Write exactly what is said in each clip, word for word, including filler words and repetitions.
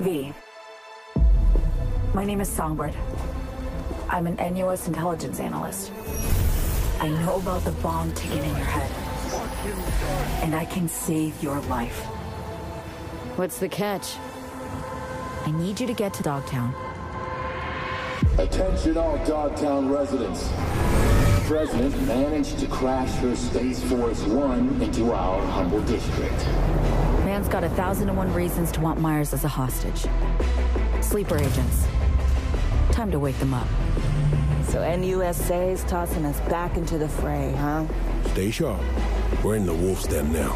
V. My name is Songbird. I'm an N U S intelligence analyst. I know about the bomb ticking in your head. And I can save your life. What's the catch? I need you to get to Dogtown. Attention all Dogtown residents. The president managed to crash her Space Force One into our humble district. Man's got a thousand and one reasons to want Myers as a hostage. Sleeper agents. Time to wake them up. So N U S A's tossing us back into the fray, huh? Stay sharp. We're in the wolf's den now.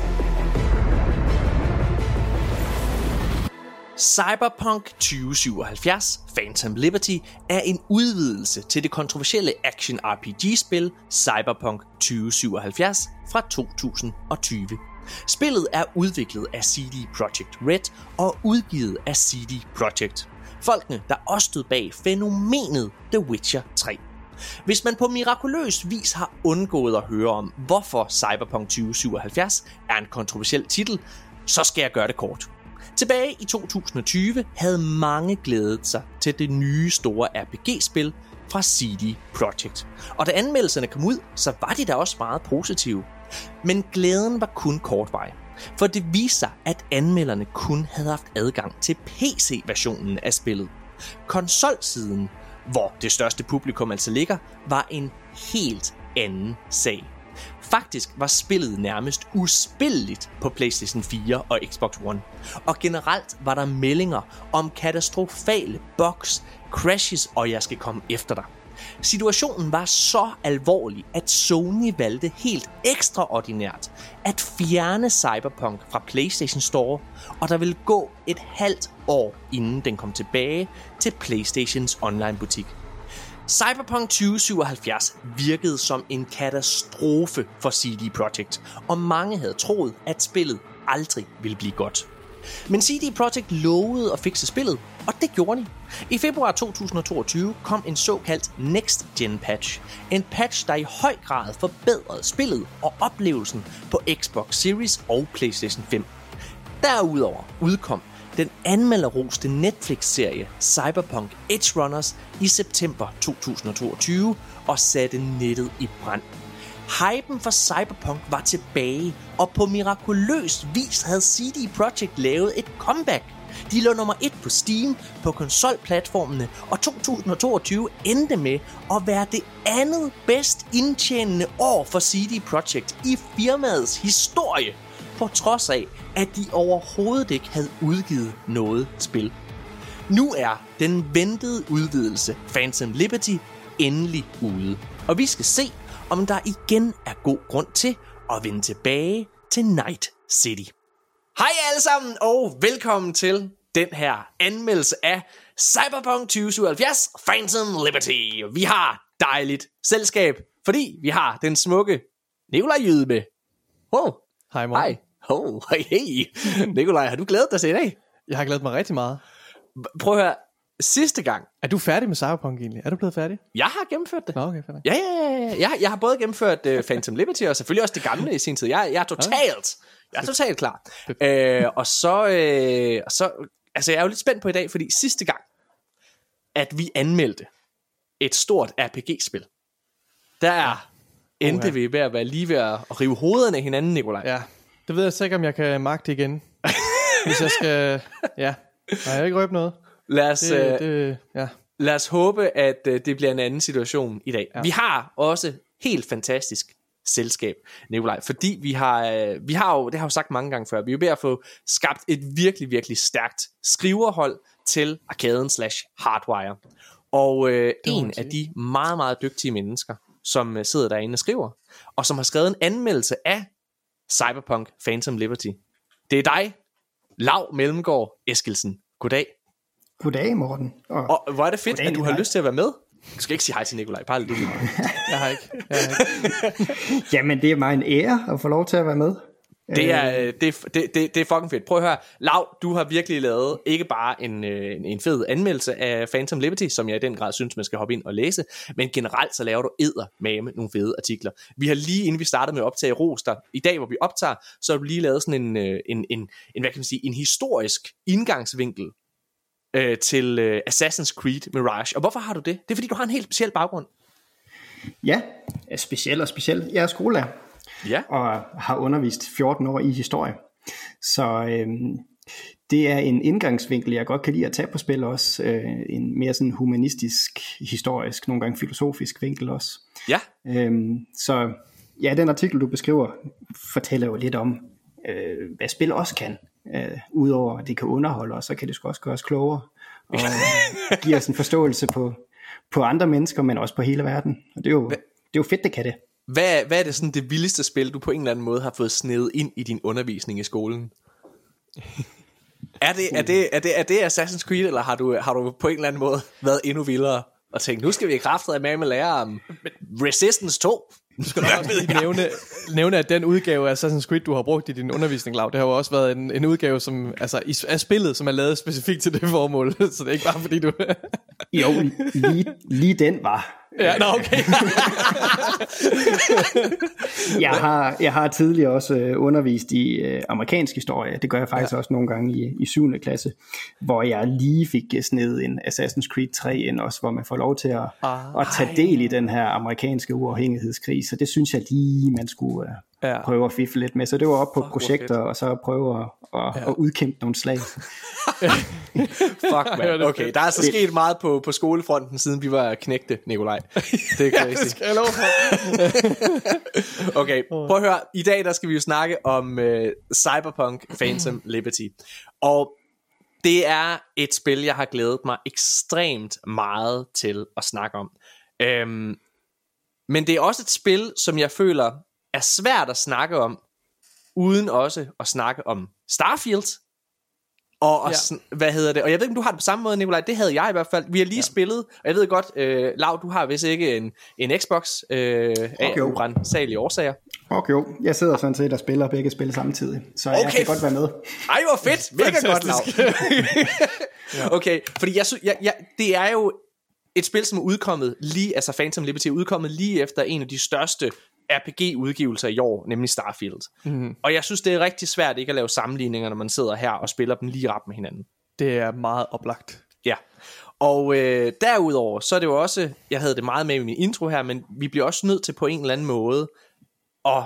Cyberpunk tyve syvoghalvfjerds Phantom Liberty er en udvidelse til det kontroversielle action-R P G-spil Cyberpunk tyve syvoghalvfjerds fra to tusind og tyve. Spillet er udviklet af C D Projekt Red og udgivet af C D Projekt. Folkene, der også stod bag fænomenet The Witcher tre. Hvis man på mirakuløs vis har undgået at høre om, hvorfor Cyberpunk tyve syvoghalvfjerds er en kontroversiel titel, så skal jeg gøre det kort. Tilbage i to tusind og tyve havde mange glædet sig til det nye store R P G-spil fra C D Projekt. Og da anmeldelserne kom ud, så var de da også meget positive. Men glæden var kun kortvarig, for det viste sig, at anmelderne kun havde haft adgang til P C-versionen af spillet. Konsolsiden, hvor det største publikum altså ligger, var en helt anden sag. Faktisk var spillet nærmest uspilleligt på PlayStation fire og Xbox One. Og generelt var der meldinger om katastrofale bugs, crashes og jeg skal komme efter dig. Situationen var så alvorlig, at Sony valgte helt ekstraordinært at fjerne Cyberpunk fra PlayStation Store, og der ville gå et halvt år, inden den kom tilbage til PlayStations online-butik. Cyberpunk tyve syvoghalvfjerds virkede som en katastrofe for C D Projekt, og mange havde troet, at spillet aldrig ville blive godt. Men C D Projekt lovede at fikse spillet, og det gjorde de. I februar to tusind og toogtyve kom en såkaldt Next Gen patch. En patch, der i høj grad forbedrede spillet og oplevelsen på Xbox Series og PlayStation fem. Derudover udkom den anmelderroste Netflix-serie Cyberpunk Edgerunners i september to tusind og toogtyve og satte nettet i brand. Hypen for Cyberpunk var tilbage, og på mirakuløs vis havde C D Projekt lavet et comeback. De lå nummer et på Steam på konsolplatformene, og to tusind og toogtyve endte med at være det andet bedst indtjenende år for C D Projekt i firmaets historie, på trods af, at de overhovedet ikke havde udgivet noget spil. Nu er den ventede udvidelse Phantom Liberty endelig ude, og vi skal se, om der igen er god grund til at vende tilbage til Night City. Hej alle sammen, og velkommen til den her anmeldelse af Cyberpunk tyve syvoghalvfjerds Phantom Liberty. Vi har dejligt selskab, fordi vi har den smukke Nikolaj Jydme. Oh, hej Morten. Hej. Oh, hey. Nikolaj, har du glædet dig til i dag? Jeg har glædet mig rigtig meget. Prøv at høre. Sidste gang. Er du færdig med Cyberpunk egentlig? Er du blevet færdig? Jeg har gennemført det. Nå, okay, færdig. Ja, ja, ja, ja. Jeg, jeg har både gennemført uh, Phantom Liberty og selvfølgelig også det gamle i sin tid. Jeg, jeg er totalt, jeg er totalt klar. Uh, og så, uh, så, altså jeg er jo lidt spændt på i dag, fordi sidste gang, at vi anmeldte et stort R P G-spil, der ja. endte okay. vi ved at være lige ved at rive hovederne af hinanden, Nikolaj. Ja, det ved jeg sikkert, om jeg kan magte igen. Hvis jeg skal, ja. Nej, jeg har ikke røbt noget. Lad os, det, det, ja. lad os håbe, at det bliver en anden situation i dag. Ja. Vi har også helt fantastisk selskab, Nikolaj, fordi vi har, vi har jo, det har jeg jo sagt mange gange før, vi er jo ved at få skabt et virkelig, virkelig stærkt skriverhold til Arkaden slash Hardwire. Og øh, en af de meget, meget dygtige mennesker, som sidder derinde og skriver, og som har skrevet en anmeldelse af Cyberpunk Phantom Liberty, det er dig, Lav Mellemgaard Eskelsen. Goddag. Goddag, Morten. Og, og hvor er det fedt, goddag, at du har lyst til at være med. Du skal ikke sige hej til Nikolaj, bare lidt. Jeg har ikke. Jeg har ikke. Jamen, det er mig en ære at få lov til at være med. Det er, det, det, det er fucking fedt. Prøv at høre. Lav, du har virkelig lavet ikke bare en, en fed anmeldelse af Phantom Liberty, som jeg i den grad synes, man skal hoppe ind og læse, men generelt så laver du eddermame nogle fede artikler. Vi har lige inden vi startede med at optage roster, i dag hvor vi optager, så har vi lige lavet sådan en, en, en, en, hvad kan man sige, en historisk indgangsvinkel øh, til øh, Assassin's Creed Mirage. Og hvorfor har du det? Det er fordi, du har en helt speciel baggrund. Ja, speciel og speciel. Jeg er skolelærer, ja, og har undervist fjorten år i historie. Så øh, det er en indgangsvinkel, jeg godt kan lide at tage på spil også. Øh, en mere sådan humanistisk, historisk, nogle gange filosofisk vinkel også. Ja. Øh, så ja, den artikel, du beskriver, fortæller jo lidt om, øh, hvad spil også kan. Øh, Udover at det kan underholde os, så kan det sgu også gøre os klogere. Og give os en forståelse på, på andre mennesker, men også på hele verden. Og det er jo, det er jo fedt, det kan det. Hvad, hvad er det sådan det vildeste spil, du på en eller anden måde har fået snedet ind i din undervisning i skolen? er, det, er, det, er, det, er det Assassin's Creed, eller har du, har du på en eller anden måde været endnu vildere og tænkt, nu skal vi have kraftet af med at lære om Resistance to? Nu skal du også nævne, nævne, at den udgave af Assassin's Creed, du har brugt i din undervisning, Lav, det har jo også været en, en udgave som, altså, af spillet, som er lavet specifikt til det formål, så det er ikke bare fordi du... jo, lige, lige den var... Ja, nå, okay. jeg, har, jeg har tidligere også undervist i øh, amerikansk historie. Det gør jeg faktisk ja. også nogle gange i, i syvende klasse, hvor jeg lige fik sned en Assassin's Creed tre ind også, hvor man får lov til at, ah, at tage del i den her amerikanske uafhængighedskrig. Så det synes jeg lige, man skulle øh, ja. prøve at fifle lidt med. Så det var op på Fuck, projekter, og så prøve at, at, ja. at udkæmpe nogle slag. Fuck, man. Okay, der er så sket meget på, på skolefronten, siden vi var knægte, Nikolaj. Det er crazy. Ja, det okay, prøv at høre. I dag der skal vi jo snakke om uh, Cyberpunk Phantom Liberty. Og det er et spil, jeg har glædet mig ekstremt meget til at snakke om. Øhm, men det er også et spil, som jeg føler er svært at snakke om, uden også at snakke om Starfield. Og, og ja. hvad hedder det? Og jeg ved ikke, om du har det på samme måde, Nikolaj. Det havde jeg i hvert fald. Vi har lige ja. spillet, og jeg ved godt, øh, Lav, du har vist ikke en, en Xbox øh, af urensagelige årsager. Okay, jo. Jeg sidder sådan set og spiller begge spil samtidig, så okay. jeg kan godt være med. Ej, hvor fedt! Mega godt, Lav. Okay, fordi jeg, jeg, jeg, det er jo et spil, som er udkommet lige, altså Phantom Liberty er udkommet lige efter en af de største R P G-udgivelser i år, nemlig Starfield. Mm-hmm. Og jeg synes, det er rigtig svært ikke at lave sammenligninger, når man sidder her og spiller dem lige rap med hinanden. Det er meget oplagt. Ja. Og øh, derudover, så er det jo også, jeg havde det meget med i min intro her, men vi bliver også nødt til på en eller anden måde at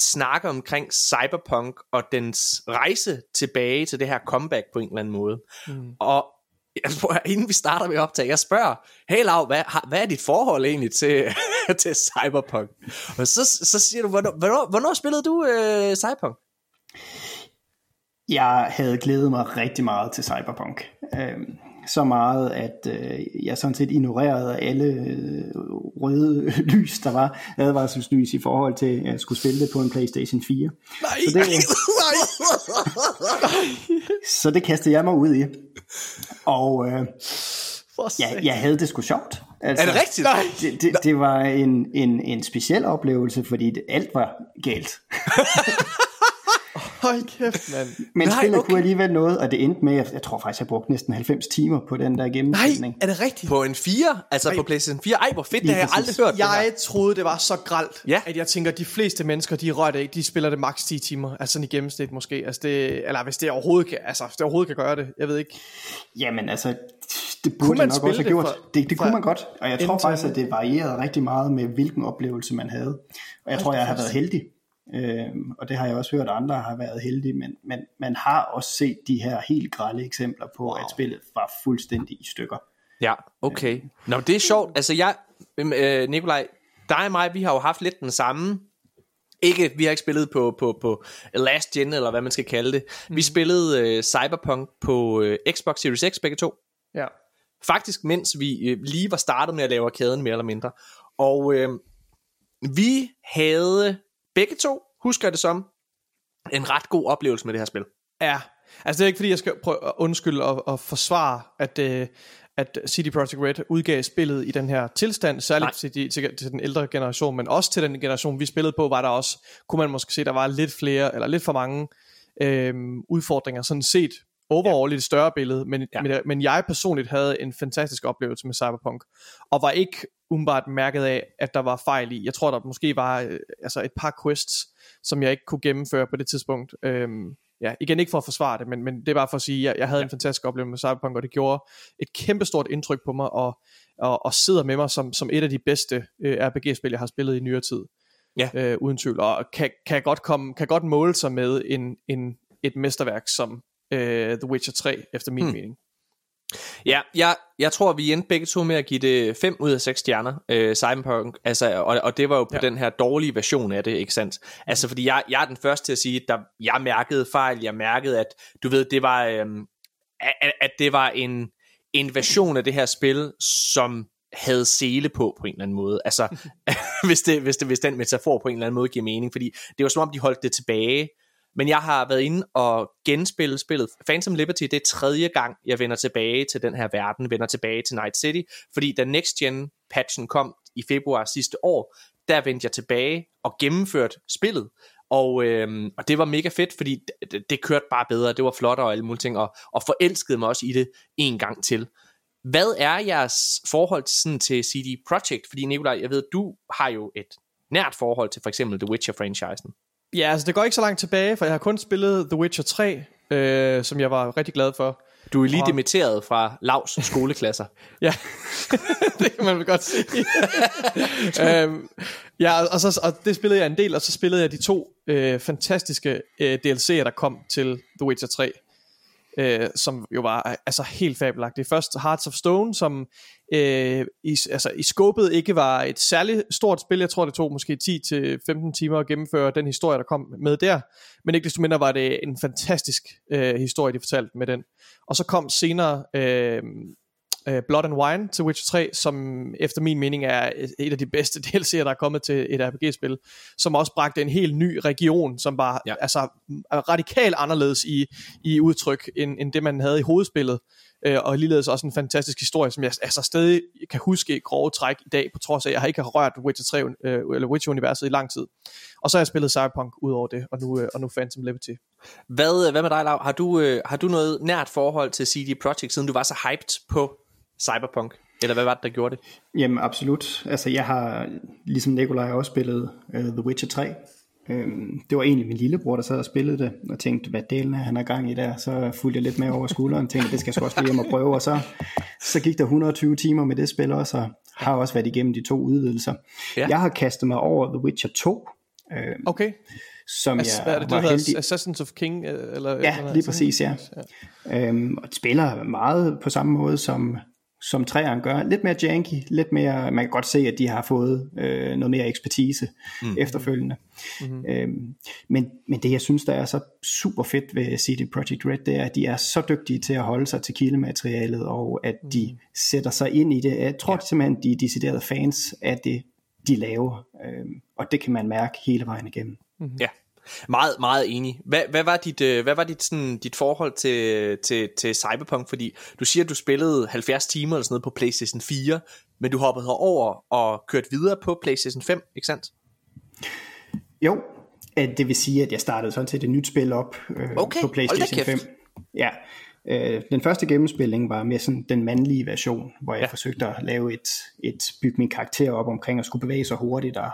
snakke omkring Cyberpunk og dens rejse tilbage til det her comeback på en eller anden måde. Mm. Og inden vi starter med at optage, jeg spørger, hey Lav, hvad, hvad er dit forhold egentlig til, til Cyberpunk? Og så, så siger du, hvornår, hvornår, hvornår spillede du øh, Cyberpunk? Jeg havde glædet mig rigtig meget til Cyberpunk. Øhm, så meget, at øh, jeg sådan set ignorerede alle øh, røde lys, der var advarselslys i forhold til, at jeg skulle spille det på en PlayStation fire. Nej, så det, nej, nej. Så det kastede jeg mig ud i. Og øh, ja, jeg havde det sgu sjovt. Altså, er det rigtigt? Nej. Det, det, det var en, en, en speciel oplevelse, fordi det, alt var galt. Høj kæft, mand. Men nej, spillet okay. kunne alligevel noget, og det endte med, jeg tror faktisk, jeg brugte næsten halvfems timer på den der gennemspilning. Nej, er det rigtigt? På en fire? Altså nej. På PlayStation fire? Ej, hvor fedt, det har jeg aldrig hørt. Jeg troede, det var så grelt, ja. at jeg tænker, at de fleste mennesker, de rører det ikke, de spiller det maks ti timer, altså sådan i gennemsnit måske, altså det, eller hvis det overhovedet kan, altså hvis det overhovedet kan gøre det, jeg ved ikke. Jamen altså, det burde man nok også have gjort. For, det det kunne man godt, og jeg tror faktisk, at det varierede rigtig meget med, hvilken oplevelse man havde. Og jeg tror, jeg har været heldig. Øhm, og det har jeg også hørt, at andre har været heldige, men, men man har også set de her helt grelle eksempler på, wow. at spillet var fuldstændig i stykker. Ja, okay. Øhm. Nå, det er sjovt. Altså jeg, øh, Nikolaj, dig og mig, vi har jo haft lidt den samme. Ikke, vi har ikke spillet på, på, på Last Gen, eller hvad man skal kalde det. Vi spillede øh, Cyberpunk på øh, Xbox Series X begge to. Ja. Faktisk, mens vi øh, lige var startet med at lave arkaden mere eller mindre. Og øh, vi havde... begge to husker det som en ret god oplevelse med det her spil. Ja, altså det er ikke fordi, jeg skal prøve at undskylde og, og forsvare, at, øh, at C D Projekt Red udgav spillet i den her tilstand, særligt til, de, til, til den ældre generation, men også til den generation, vi spillede på, var der også, kunne man måske se, der var lidt flere, eller lidt for mange øh, udfordringer, sådan set overall ja. et større billede, men, ja. men, men jeg personligt havde en fantastisk oplevelse med Cyberpunk, og var ikke umiddelbart mærket af, at der var fejl i. Jeg tror, der måske var øh, altså et par quests, som jeg ikke kunne gennemføre på det tidspunkt, øhm, ja, igen ikke for at forsvare det, men, men det er bare for at sige, jeg, jeg havde ja. en fantastisk oplevelse med Cyberpunk, og det gjorde et kæmpestort indtryk på mig, og, og, og sidder med mig som, som et af de bedste øh, R P G-spil, jeg har spillet i nyere tid. Ja. Øh, uden tvivl, og kan, kan, godt komme, kan godt måle sig med en, en, et mesterværk som øh, The Witcher tre, efter min hmm. mening. Ja, jeg, jeg tror, vi endte begge to med at give det fem ud af seks stjerner, øh, Cyberpunk, altså, og, og det var jo på ja. den her dårlige version af det, ikke sandt? Altså, fordi jeg, jeg er den første til at sige, at jeg mærkede fejl, jeg mærkede, at du ved, det var, øh, at, at det var en, en version af det her spil, som havde sele på, på en eller anden måde. Altså, hvis, det, hvis, det, hvis den metafor på en eller anden måde giver mening, fordi det var som om, de holdt det tilbage. Men jeg har været inde og genspille spillet. Phantom Liberty, det er tredje gang, jeg vender tilbage til den her verden, vender tilbage til Night City, fordi da Next Gen patchen kom i februar sidste år, der vendte jeg tilbage og gennemførte spillet, og, øhm, og det var mega fedt, fordi det, det kørte bare bedre, det var flottere og alle mulige ting, og, og forelskede mig også i det en gang til. Hvad er jeres forhold sådan til C D Projekt? Fordi Nikolaj, jeg ved, du har jo et nært forhold til for eksempel The Witcher-franchisen. Ja, altså det går ikke så langt tilbage, for jeg har kun spillet The Witcher tre, øh, som jeg var rigtig glad for. Du er lige og... dimitteret fra Lavs skoleklasser. Ja, det kan man vel godt sige. øhm, ja, og, så, og det spillede jeg en del, og så spillede jeg de to øh, fantastiske øh, D L C'er, der kom til The Witcher tre, øh, som jo var altså helt fabelagtigt. Først Hearts of Stone, som øh, i, altså, i skåbet ikke var et særligt stort spil. Jeg tror det tog måske ti til femten timer at gennemføre den historie der kom med der, men ikke desto mindre var det en fantastisk øh, historie de fortalte med den. Og så kom senere øh, øh, Blood and Wine til Witcher tre, som efter min mening er et af de bedste D L C'er der er kommet til et R P G-spil, som også bragte en helt ny region, som var ja. altså radikalt anderledes i, i udtryk end, end det man havde i hovedspillet. Og ligeledes også en fantastisk historie, som jeg altså stadig kan huske i grove træk i dag, på trods af, at jeg ikke har rørt Witcher tre, øh, eller Witcher-universet i lang tid. Og så har jeg spillet Cyberpunk ud over det, og nu, øh, og nu Phantom Liberty. Hvad, hvad med dig, Lav? Har du, øh, har du noget nært forhold til C D Projekt, siden du var så hyped på Cyberpunk? Eller hvad var det, der gjorde det? Jamen, absolut. Altså, jeg har, ligesom Nikolaj, også spillet uh, The Witcher tre. Det var egentlig min lillebror, der sad og spillede det, og tænkte, hvad delen er, han har gang i der. Så fulgte jeg lidt med over skulderen, og tænkte, det skal jeg også lige hjem og prøve. Og så, så gik der hundrede og tyve timer med det spil også, og har også været igennem de to udvidelser. Ja. Jeg har kastet mig over The Witcher to. Øh, okay. Som As- jeg det, var det heldig. Assassin's of King? Eller, ja, eller lige præcis, ja. ja. Øhm, og det spiller meget på samme måde, som... som træerne gør, lidt mere janky, lidt mere, man kan godt se, at de har fået øh, noget mere ekspertise mm. efterfølgende. Mm-hmm. Øhm, men, men det, jeg synes, der er så super fedt ved C D Projekt Red, det er, at de er så dygtige til at holde sig til kildematerialet, og at mm. de sætter sig ind i det. Jeg tror ja. simpelthen, de er deciderede fans af det, de laver, øhm, og det kan man mærke hele vejen igennem. Mm-hmm. Ja. Meget, meget enig. Hvad, hvad var dit, hvad var dit, sådan, dit forhold til, til, til Cyberpunk? Fordi du siger, at du spillede halvfjerds timer eller sådan noget på PlayStation fire, men du hoppede herover og kørte videre på PlayStation fem, ikke sandt? Jo, det vil sige, at jeg startede sådan set et nyt spil op øh, okay, på PlayStation fem. Ja, øh, den første gennemspilling var mere sådan den mandlige version, hvor jeg ja. forsøgte at lave et, et bygge min karakter op omkring og skulle bevæge sig hurtigt og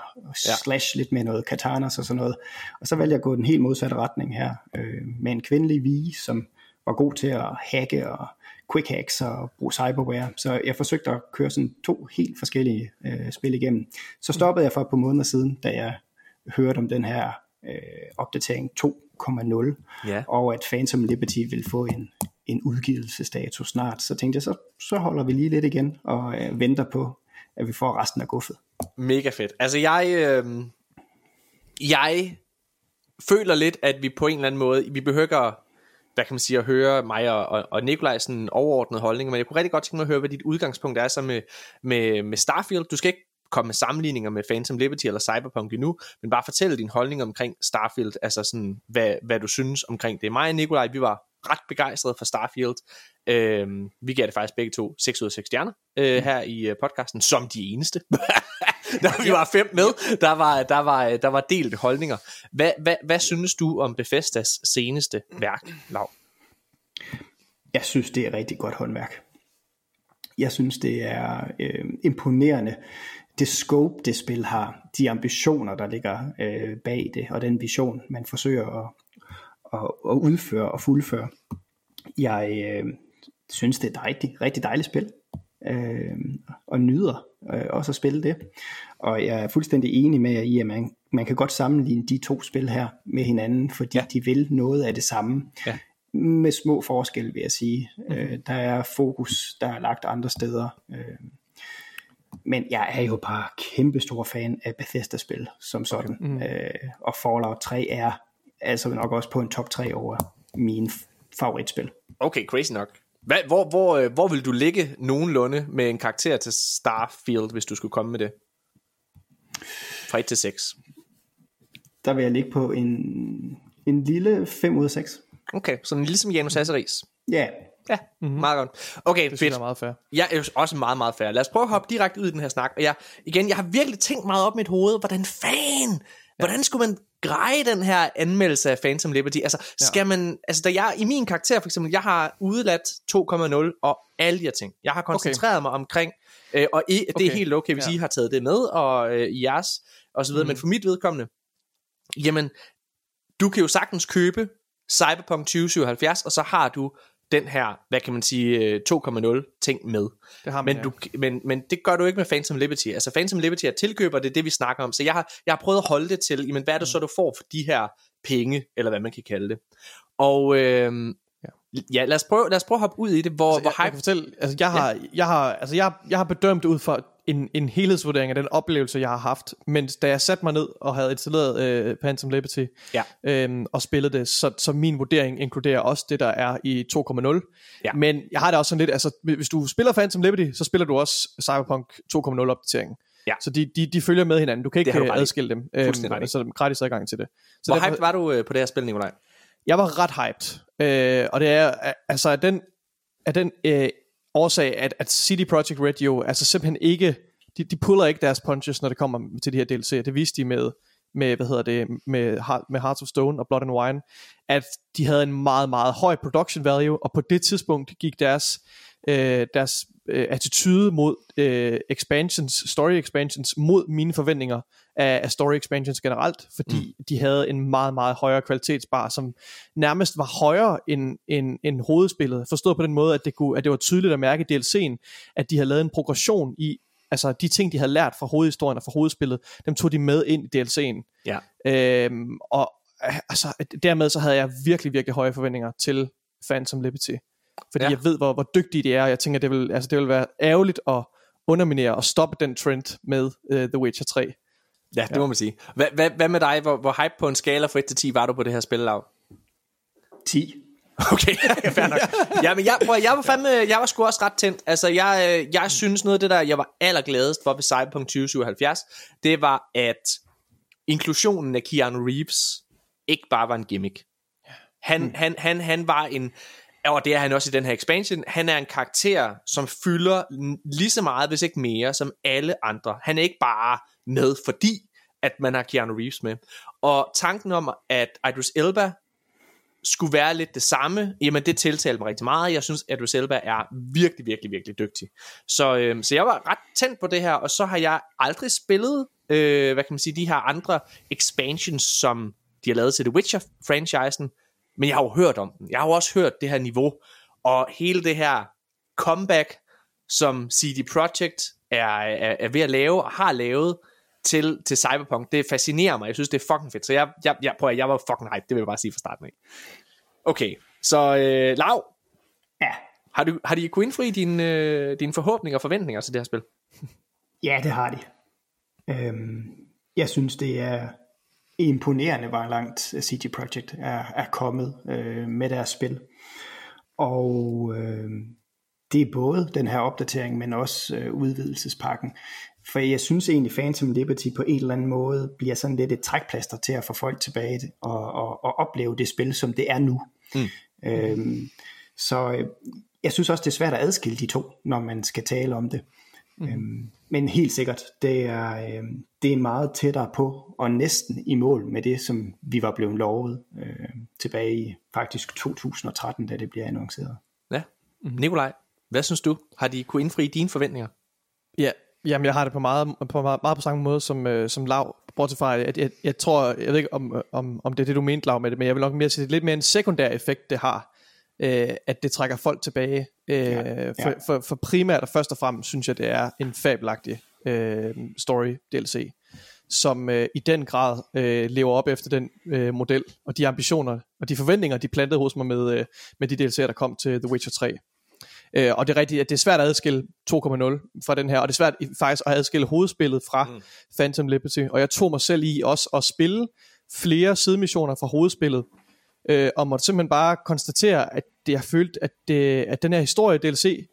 slash ja. lidt med noget katanas og sådan noget. Og så valgte jeg at gå den helt modsatte retning her øh, med en kvindelig vige, som var god til at hacke og quick hacks og bruge cyberware. Så jeg forsøgte at køre sådan to helt forskellige øh, spil igennem. Så stoppede jeg for et par måneder siden, da jeg hørte om den her øh, opdatering to punkt nul, ja. og at Phantom Liberty vil få en, en udgivelsesdato snart, så tænkte jeg, så, så holder vi lige lidt igen, og øh, venter på, at vi får resten af guffet. Mega fedt. Altså jeg, øh, jeg føler lidt, at vi på en eller anden måde, vi behøver, hvad kan man sige, at høre mig og, og, og Nikolaj sådan overordnede holdninger, men jeg kunne rigtig godt tænke mig at høre, hvad dit udgangspunkt er så med, med, med Starfield. Du skal ikke komme med sammenligninger med Phantom Liberty eller Cyberpunk endnu, men bare fortælle din holdning omkring Starfield, altså sådan, hvad, hvad du synes omkring det. Mig og Nikolaj, vi var ret begejstrede for Starfield. Øhm, vi gav det faktisk begge to seks ud af seks stjerner øh, her i podcasten, som de eneste. Der vi var fem med, der var, der var, der var delte holdninger. Hvad, hvad, hvad synes du om Bethesdas seneste værk, Lav? Jeg synes, det er rigtig godt håndværk. Jeg synes, det er øh, imponerende, det scope, det spil har, de ambitioner, der ligger øh, bag det, og den vision, man forsøger at, at, at udføre og fuldføre. Jeg øh, synes det er et rigtig, rigtig dejligt spil, øh, og nyder øh, også at spille det. Og jeg er fuldstændig enig med jer i, at man, man kan godt sammenligne de to spil her med hinanden, fordi ja. de vil noget af det samme. Ja. Med små forskelle, vil jeg sige. Mm-hmm. Øh, der er fokus, der er lagt andre steder. Øh, men jeg er jo bare kæmpestor fan af Bethesda-spil, som sådan. Mm-hmm. Øh, og Fallout tre er altså nok også på en top tre over mine favoritspil. Okay, crazy nok. Hvad, hvor, hvor, hvor vil du ligge nogenlunde med en karakter til Starfield, hvis du skulle komme med det? Fra et til seks. Der vil jeg ligge på en, en lille fem ud af seks. Okay, sådan ligesom Janus Hasseris. Yeah. Ja, mm-hmm. Meget godt. Okay, det fedt. Er meget fair. Jeg er også meget, meget fair. Lad os prøve at hoppe direkte ud i den her snak. Og jeg, igen, jeg har virkelig tænkt meget op mit hoved, hvordan fan, hvordan skulle man greje den her anmeldelse af Phantom Liberty? Altså, skal ja. man, altså da jeg, i min karakter for eksempel, jeg har udeladt to komma nul og alle de her ting. Jeg har koncentreret okay. mig omkring, øh, og I, det okay. er helt okay, hvis ja. I har taget det med, og øh, jeres, og så videre. Mm. Men for mit vedkommende, jamen, du kan jo sagtens købe Cyberpunk tyve syvoghalvfjerds, og så har du den her, hvad kan man sige, to komma nul ting med. Det har man, men, du, men, men det gør du ikke med Phantom Liberty. Altså Phantom Liberty er tilkøber, det er det vi snakker om. Så jeg har, jeg har prøvet at holde det til, jamen, hvad er det så du får for de her penge, eller hvad man kan kalde det. Og øhm, ja. ja, lad os prøve, lad os prøve at hoppe ud i det, hvor, altså, hvor jeg, hype... jeg kan fortælle, altså jeg har, ja. jeg har, altså jeg, jeg har bedømt det ud fra en, en helhedsvurdering af den oplevelse jeg har haft, men da jeg satte mig ned og havde installeret øh, Phantom Liberty ja. øhm, og spillede det, så, så min vurdering inkluderer også det der er i to komma nul. ja. Men jeg har det også sådan lidt, altså hvis du spiller Phantom Liberty, så spiller du også Cyberpunk to komma nul opdateringen. Ja. Så de, de, de følger med hinanden, du kan ikke adskille dem, øhm, så gratis adgang til det. Så hvor derfor, hyped var du øh, på det her spil, Nikolaj? Jeg var ret hyped, øh, og det er altså at den, at den øh, årsag, at, at C D Projekt Red jo altså simpelthen ikke, de, de puller ikke deres punches, når det kommer til de her D L C'er. Det viste de med, med hvad hedder det, med, med Hearts of Stone og Blood and Wine, at de havde en meget, meget høj production value, og på det tidspunkt gik deres, øh, deres øh, attitude mod øh, expansions, story expansions, mod mine forventninger af, af story expansions generelt, fordi mm. de havde en meget, meget højere kvalitetsbar, som nærmest var højere end, end, end hovedspillet, forstået på den måde, at det, kunne, at det var tydeligt at mærke i D L C'en, at de havde lavet en progression i, altså de ting, de havde lært fra hovedhistorien og fra hovedspillet, dem tog de med ind i D L C'en. Ja. Øhm, og altså, dermed så havde jeg virkelig, virkelig høje forventninger til Phantom Liberty, fordi ja. jeg ved, hvor, hvor dygtige de er, og jeg tænker, det vil, altså, det vil være ærgerligt at underminere og stoppe den trend med uh, The Witcher tre. Ja, det ja. må man sige. Hvad, hvad, hvad med dig? Hvor, hvor hype på en skala fra et til ti var du på det her spil, Lav? ti. Okay, fair nok. Ja, men jeg, prøv, jeg var fandme, jeg var sgu også ret tændt. Altså, jeg, jeg synes noget af det der, jeg var allergladest for ved Cyberpunk tyve syvoghalvfjerds, det var, at inklusionen af Keanu Reeves ikke bare var en gimmick. Han, mm. han, han, han var en... Og det er han også i den her expansion. Han er en karakter, som fylder lige så meget, hvis ikke mere, som alle andre. Han er ikke bare med, fordi at man har Keanu Reeves med. Og tanken om, at Idris Elba skulle være lidt det samme, jamen det tiltalte mig rigtig meget. Jeg synes, at Idris Elba er virkelig, virkelig, virkelig dygtig. Så, øh, så jeg var ret tændt på det her, og så har jeg aldrig spillet, øh, hvad kan man sige, de her andre expansions, som de har lavet til The Witcher-franchisen. Men jeg har jo hørt om den. Jeg har jo også hørt det her niveau. Og hele det her comeback, som C D Projekt er, er, er ved at lave, og har lavet til, til Cyberpunk, det fascinerer mig. Jeg synes, det er fucking fedt. Så jeg, jeg, jeg, prøver, jeg var fucking hype. Det vil jeg bare sige fra starten af. Okay, så øh, Lav. Ja. Har, du, har de kunnet indfri dine, øh, dine forhåbninger og forventninger til det her spil? Ja, det har de. Øhm, jeg synes, det er... imponerende, hvor langt C D Projekt er, er kommet øh, med deres spil. Og øh, det er både den her opdatering, men også øh, udvidelsespakken. For jeg synes egentlig, Phantom Liberty på en eller anden måde bliver sådan lidt et trækplaster til at få folk tilbage og, og, og opleve det spil, som det er nu. Mm. Øh, så jeg synes også, det er svært at adskille de to, når man skal tale om det. Mm. Øhm, men helt sikkert, det er, øh, det er meget tættere på og næsten i mål med det, som vi var blevet lovet øh, tilbage i faktisk to tusind og tretten, da det bliver annonceret. Ja, Nikolaj, hvad synes du? Har de kunne indfri dine forventninger? Ja, Jamen, jeg har det på meget på, meget, meget på samme måde som, øh, som Lav, bortset fra, at jeg, jeg tror, jeg ved ikke, om, om, om det er det, du mente, Lav, med det, men jeg vil nok mere sige, det lidt mere en sekundær effekt, det har, øh, at det trækker folk tilbage. Øh, ja, ja. For, for, for primært og først og fremmest, synes jeg, det er en fabelagtig øh, story-D L C, som øh, i den grad øh, lever op efter den øh, model, og de ambitioner, og de forventninger, de plantede hos mig med, øh, med de D L C'er, der kom til The Witcher tre. Øh, og det er rigtigt, at det er svært at adskille to punkt nul fra den her, og det er svært faktisk at adskille hovedspillet fra mm. Phantom Liberty, og jeg tog mig selv i også at spille flere sidemissioner fra hovedspillet, øh, og måtte simpelthen bare konstatere, at det, jeg følte, at, det, at den her historie D L C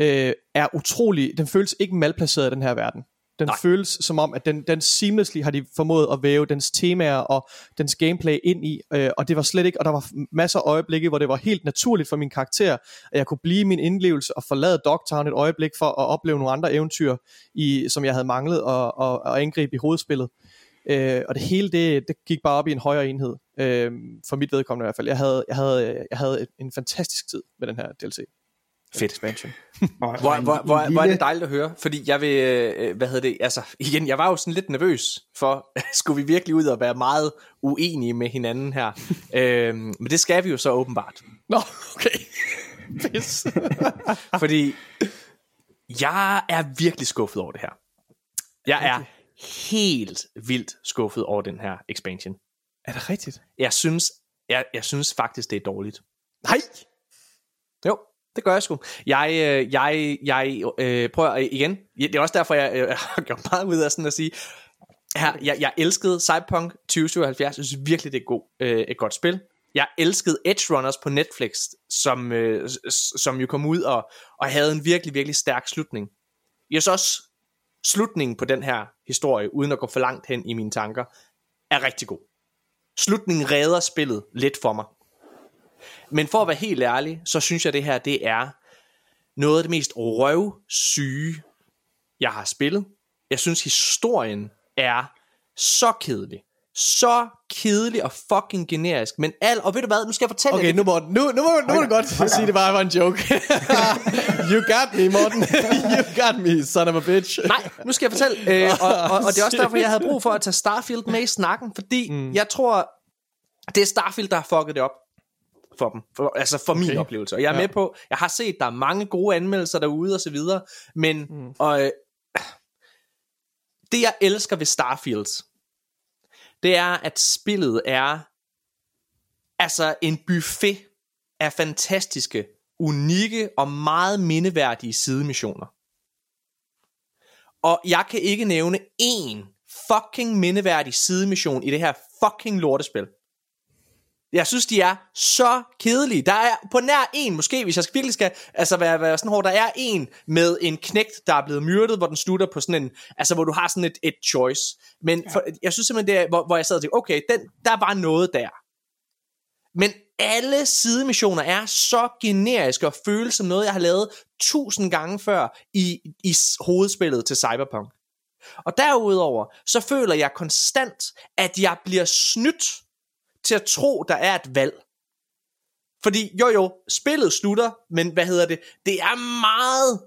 øh, er utrolig, den føles ikke malplaceret i den her verden. Den Nej. føles som om, at den, den seamlessly har de formået at væve dens temaer og dens gameplay ind i, øh, og det var slet ikke, og der var masser af øjeblikke, hvor det var helt naturligt for min karakter, at jeg kunne blive i min indlevelse og forlade Dogtown et øjeblik for at opleve nogle andre eventyr, i, som jeg havde manglet og, og, og angribe i hovedspillet. Øh, og det hele, det, det gik bare op i en højere enhed, øh, for mit vedkommende i hvert fald. Jeg havde, jeg havde, jeg havde en fantastisk tid med den her D L C. Fedt. hvor, hvor, hvor, hvor, hvor er det dejligt at høre, fordi jeg vil, øh, hvad hedder det, altså igen, jeg var jo sådan lidt nervøs for, skulle vi virkelig ud og være meget uenige med hinanden her, øhm, men det skal vi jo så åbenbart. Nå, okay. Pis. Fordi jeg er virkelig skuffet over det her. Jeg er helt vildt skuffet over den her expansion. Er det rigtigt? Jeg synes, jeg, jeg synes faktisk, det er dårligt. Nej! Jo. Det gør jeg sgu. Jeg, jeg, jeg øh, prøver igen. Det er også derfor, jeg øh, har gjort meget ud af sådan at sige, her, jeg, jeg elskede Cyberpunk tyve syvoghalvfjerds. Jeg synes virkelig, det er god, øh, et godt spil. Jeg elskede Edgerunners på Netflix, som, øh, som jo kom ud og, og havde en virkelig, virkelig stærk slutning. Jeg synes også, slutningen på den her historie, uden at gå for langt hen i mine tanker, er rigtig god. Slutningen redder spillet lidt for mig. Men for at være helt ærlig, så synes jeg, det her, det er noget af det mest røvsyge, jeg har spillet. Jeg synes, historien er så kedelig. Så kedelig og fucking generisk. Men al... Og ved du hvad? Nu skal jeg fortælle okay, dig... Okay, nu, Morten. Nu, nu, nu okay. må du godt okay. sige, det bare var en joke. You got me, Morten. You got me, son of a bitch. Nej, nu skal jeg fortælle. Øh, og, og, og det er også derfor, jeg havde brug for at tage Starfield med i snakken. Fordi mm. jeg tror, det er Starfield, der har fucket det op. For dem, for, altså for min okay. oplevelse. Og jeg er ja. med på, jeg har set, der er mange gode anmeldelser derude og så videre, men mm. og, øh, det jeg elsker ved Starfield, det er, at spillet er altså en buffet af fantastiske, unikke og meget mindeværdige sidemissioner. Og jeg kan ikke nævne én fucking mindeværdig sidemission i det her fucking lortespil. Jeg synes, de er så kedelige. Der er på nær en, måske, hvis jeg virkelig skal altså være, være sådan hård, der er en med en knægt, der er blevet myrdet, hvor den slutter på sådan en, altså hvor du har sådan et, et choice. Men ja. for, jeg synes simpelthen, det er, hvor, hvor jeg sad og tænkte, okay, den, der var noget der. Men alle sidemissioner er så generiske og føles som noget, jeg har lavet tusind gange før i, i hovedspillet til Cyberpunk. Og derudover, så føler jeg konstant, at jeg bliver snydt til at tro, der er et valg. Fordi jo jo, spillet slutter, men hvad hedder det? Det er meget...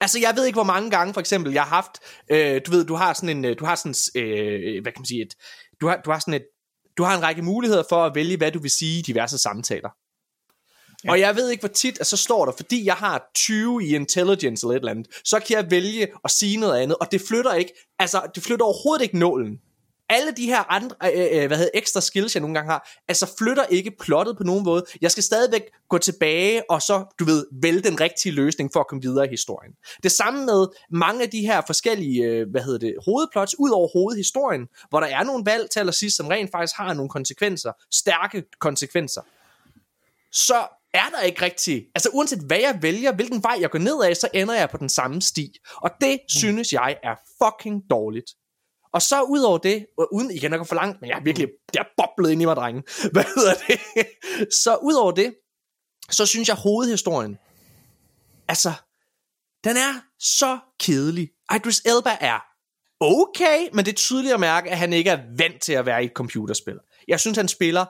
Altså jeg ved ikke, hvor mange gange for eksempel, jeg har haft... Øh, du ved, du har sådan en... Du har sådan, øh, hvad kan man sige? Et, du, har, du, har sådan et, du har en række muligheder for at vælge, hvad du vil sige i diverse samtaler. Ja. Og jeg ved ikke, hvor tit, at så står der, fordi jeg har tyve i intelligence eller et eller andet, så kan jeg vælge at sige noget andet, og det flytter ikke... Altså, det flytter overhovedet ikke nålen. Alle de her andre, øh, øh, hvad hedder, ekstra skills, jeg nogle gange har, altså flytter ikke plottet på nogen måde. Jeg skal stadigvæk gå tilbage, og så, du ved, vælge den rigtige løsning for at komme videre i historien. Det samme med mange af de her forskellige, øh, hvad hedder det, hovedplots, ud over hovedhistorien, hvor der er nogle valg til allersidst, som rent faktisk har nogle konsekvenser, stærke konsekvenser. Så er der ikke rigtigt, altså uanset hvad jeg vælger, hvilken vej jeg går ned af, så ender jeg på den samme sti. Og det synes jeg er fucking dårligt. Og så ud over det, uden igen at gå for langt, men jeg er virkelig, det er boblet ind i mig, drenge. Hvad hedder det? Så ud over det, så synes jeg hovedhistorien, altså, den er så kedelig. Idris Elba er okay, men det er tydeligt at mærke, at han ikke er vant til at være i et computerspil. Jeg synes, han spiller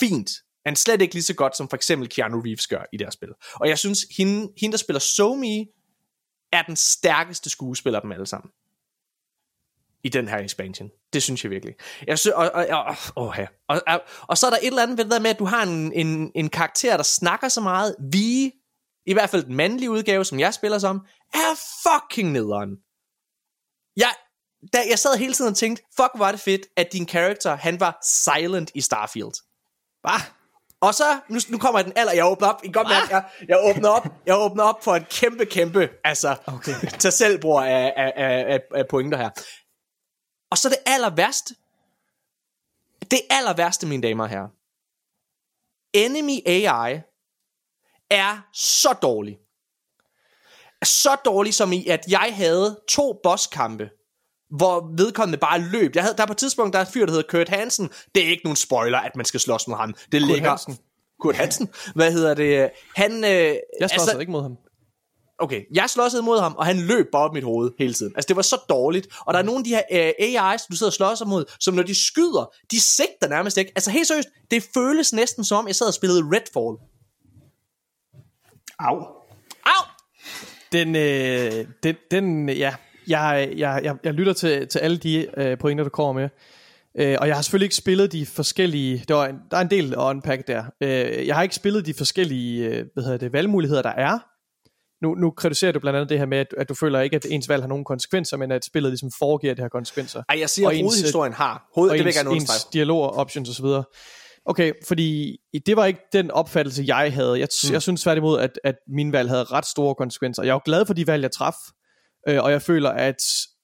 fint. Han slet ikke lige så godt, som for eksempel Keanu Reeves gør i det her spil. Og jeg synes, hende, hende der spiller Somi, er den stærkeste skuespiller af dem alle sammen i den her expansion. Det synes jeg virkelig. Jeg synes, og, og, og, og, og, og, og så er der et eller andet ved det der med, at du har en, en, en karakter, der snakker så meget. Vi, i hvert fald den mandlige udgave, som jeg spiller som, er fucking nederen. Jeg, da, jeg sad hele tiden og tænkte, fuck hvor er det fedt, at din karakter, han var silent i Starfield. Hva? Og så, nu, nu kommer den alder, jeg åbner op, I godt mærke, jeg, jeg, åbner op, jeg åbner op for et kæmpe, kæmpe, altså, okay. tag selv bror af, af, af, af pointer her. Og så det aller værste, det aller værste, mine damer og herrer. Enemy A I er så dårlig. Så dårlig som i, at jeg havde to bosskampe, hvor vedkommende bare løb. Jeg havde, der på et tidspunkt, der er et fyr, der hedder Kurt Hansen. Det er ikke nogen spoiler, at man skal slås mod ham. Det Kurt ligger... Hansen. Kurt Hansen? Hvad hedder det? Han... Øh, jeg slås altså... ikke mod ham. Okay, jeg slåsede mod ham, og han løb bare op mit hoved hele tiden. Altså, det var så dårligt. Og der er nogle af de her øh, A I's, du sidder og slåser mod, som når de skyder, de sigter nærmest ikke. Altså, helt seriøst, det føles næsten som, jeg sad og spillede Redfall. Au. Au! Den, øh, den, den ja... Jeg, jeg, jeg, jeg lytter til, til alle de øh, pointer, du kommer med, øh, og jeg har selvfølgelig ikke spillet de forskellige, der er en, der er en del at unpack der, øh, jeg har ikke spillet de forskellige øh, hvad hedder det, valgmuligheder, der er. Nu, nu kritiserer du blandt andet det her med, at, at du føler ikke, at ens valg har nogen konsekvenser, men at spillet ligesom foregiver de her konsekvenser. Ej, jeg siger, at hovedhistorien har, Hoved, og det ens, ens dialoger, options osv. Okay, fordi det var ikke den opfattelse, jeg havde. Jeg, mm. jeg synes tværtimod, at, at mine valg havde ret store konsekvenser. Jeg er jo glad for de valg, jeg traf. Og jeg føler, at,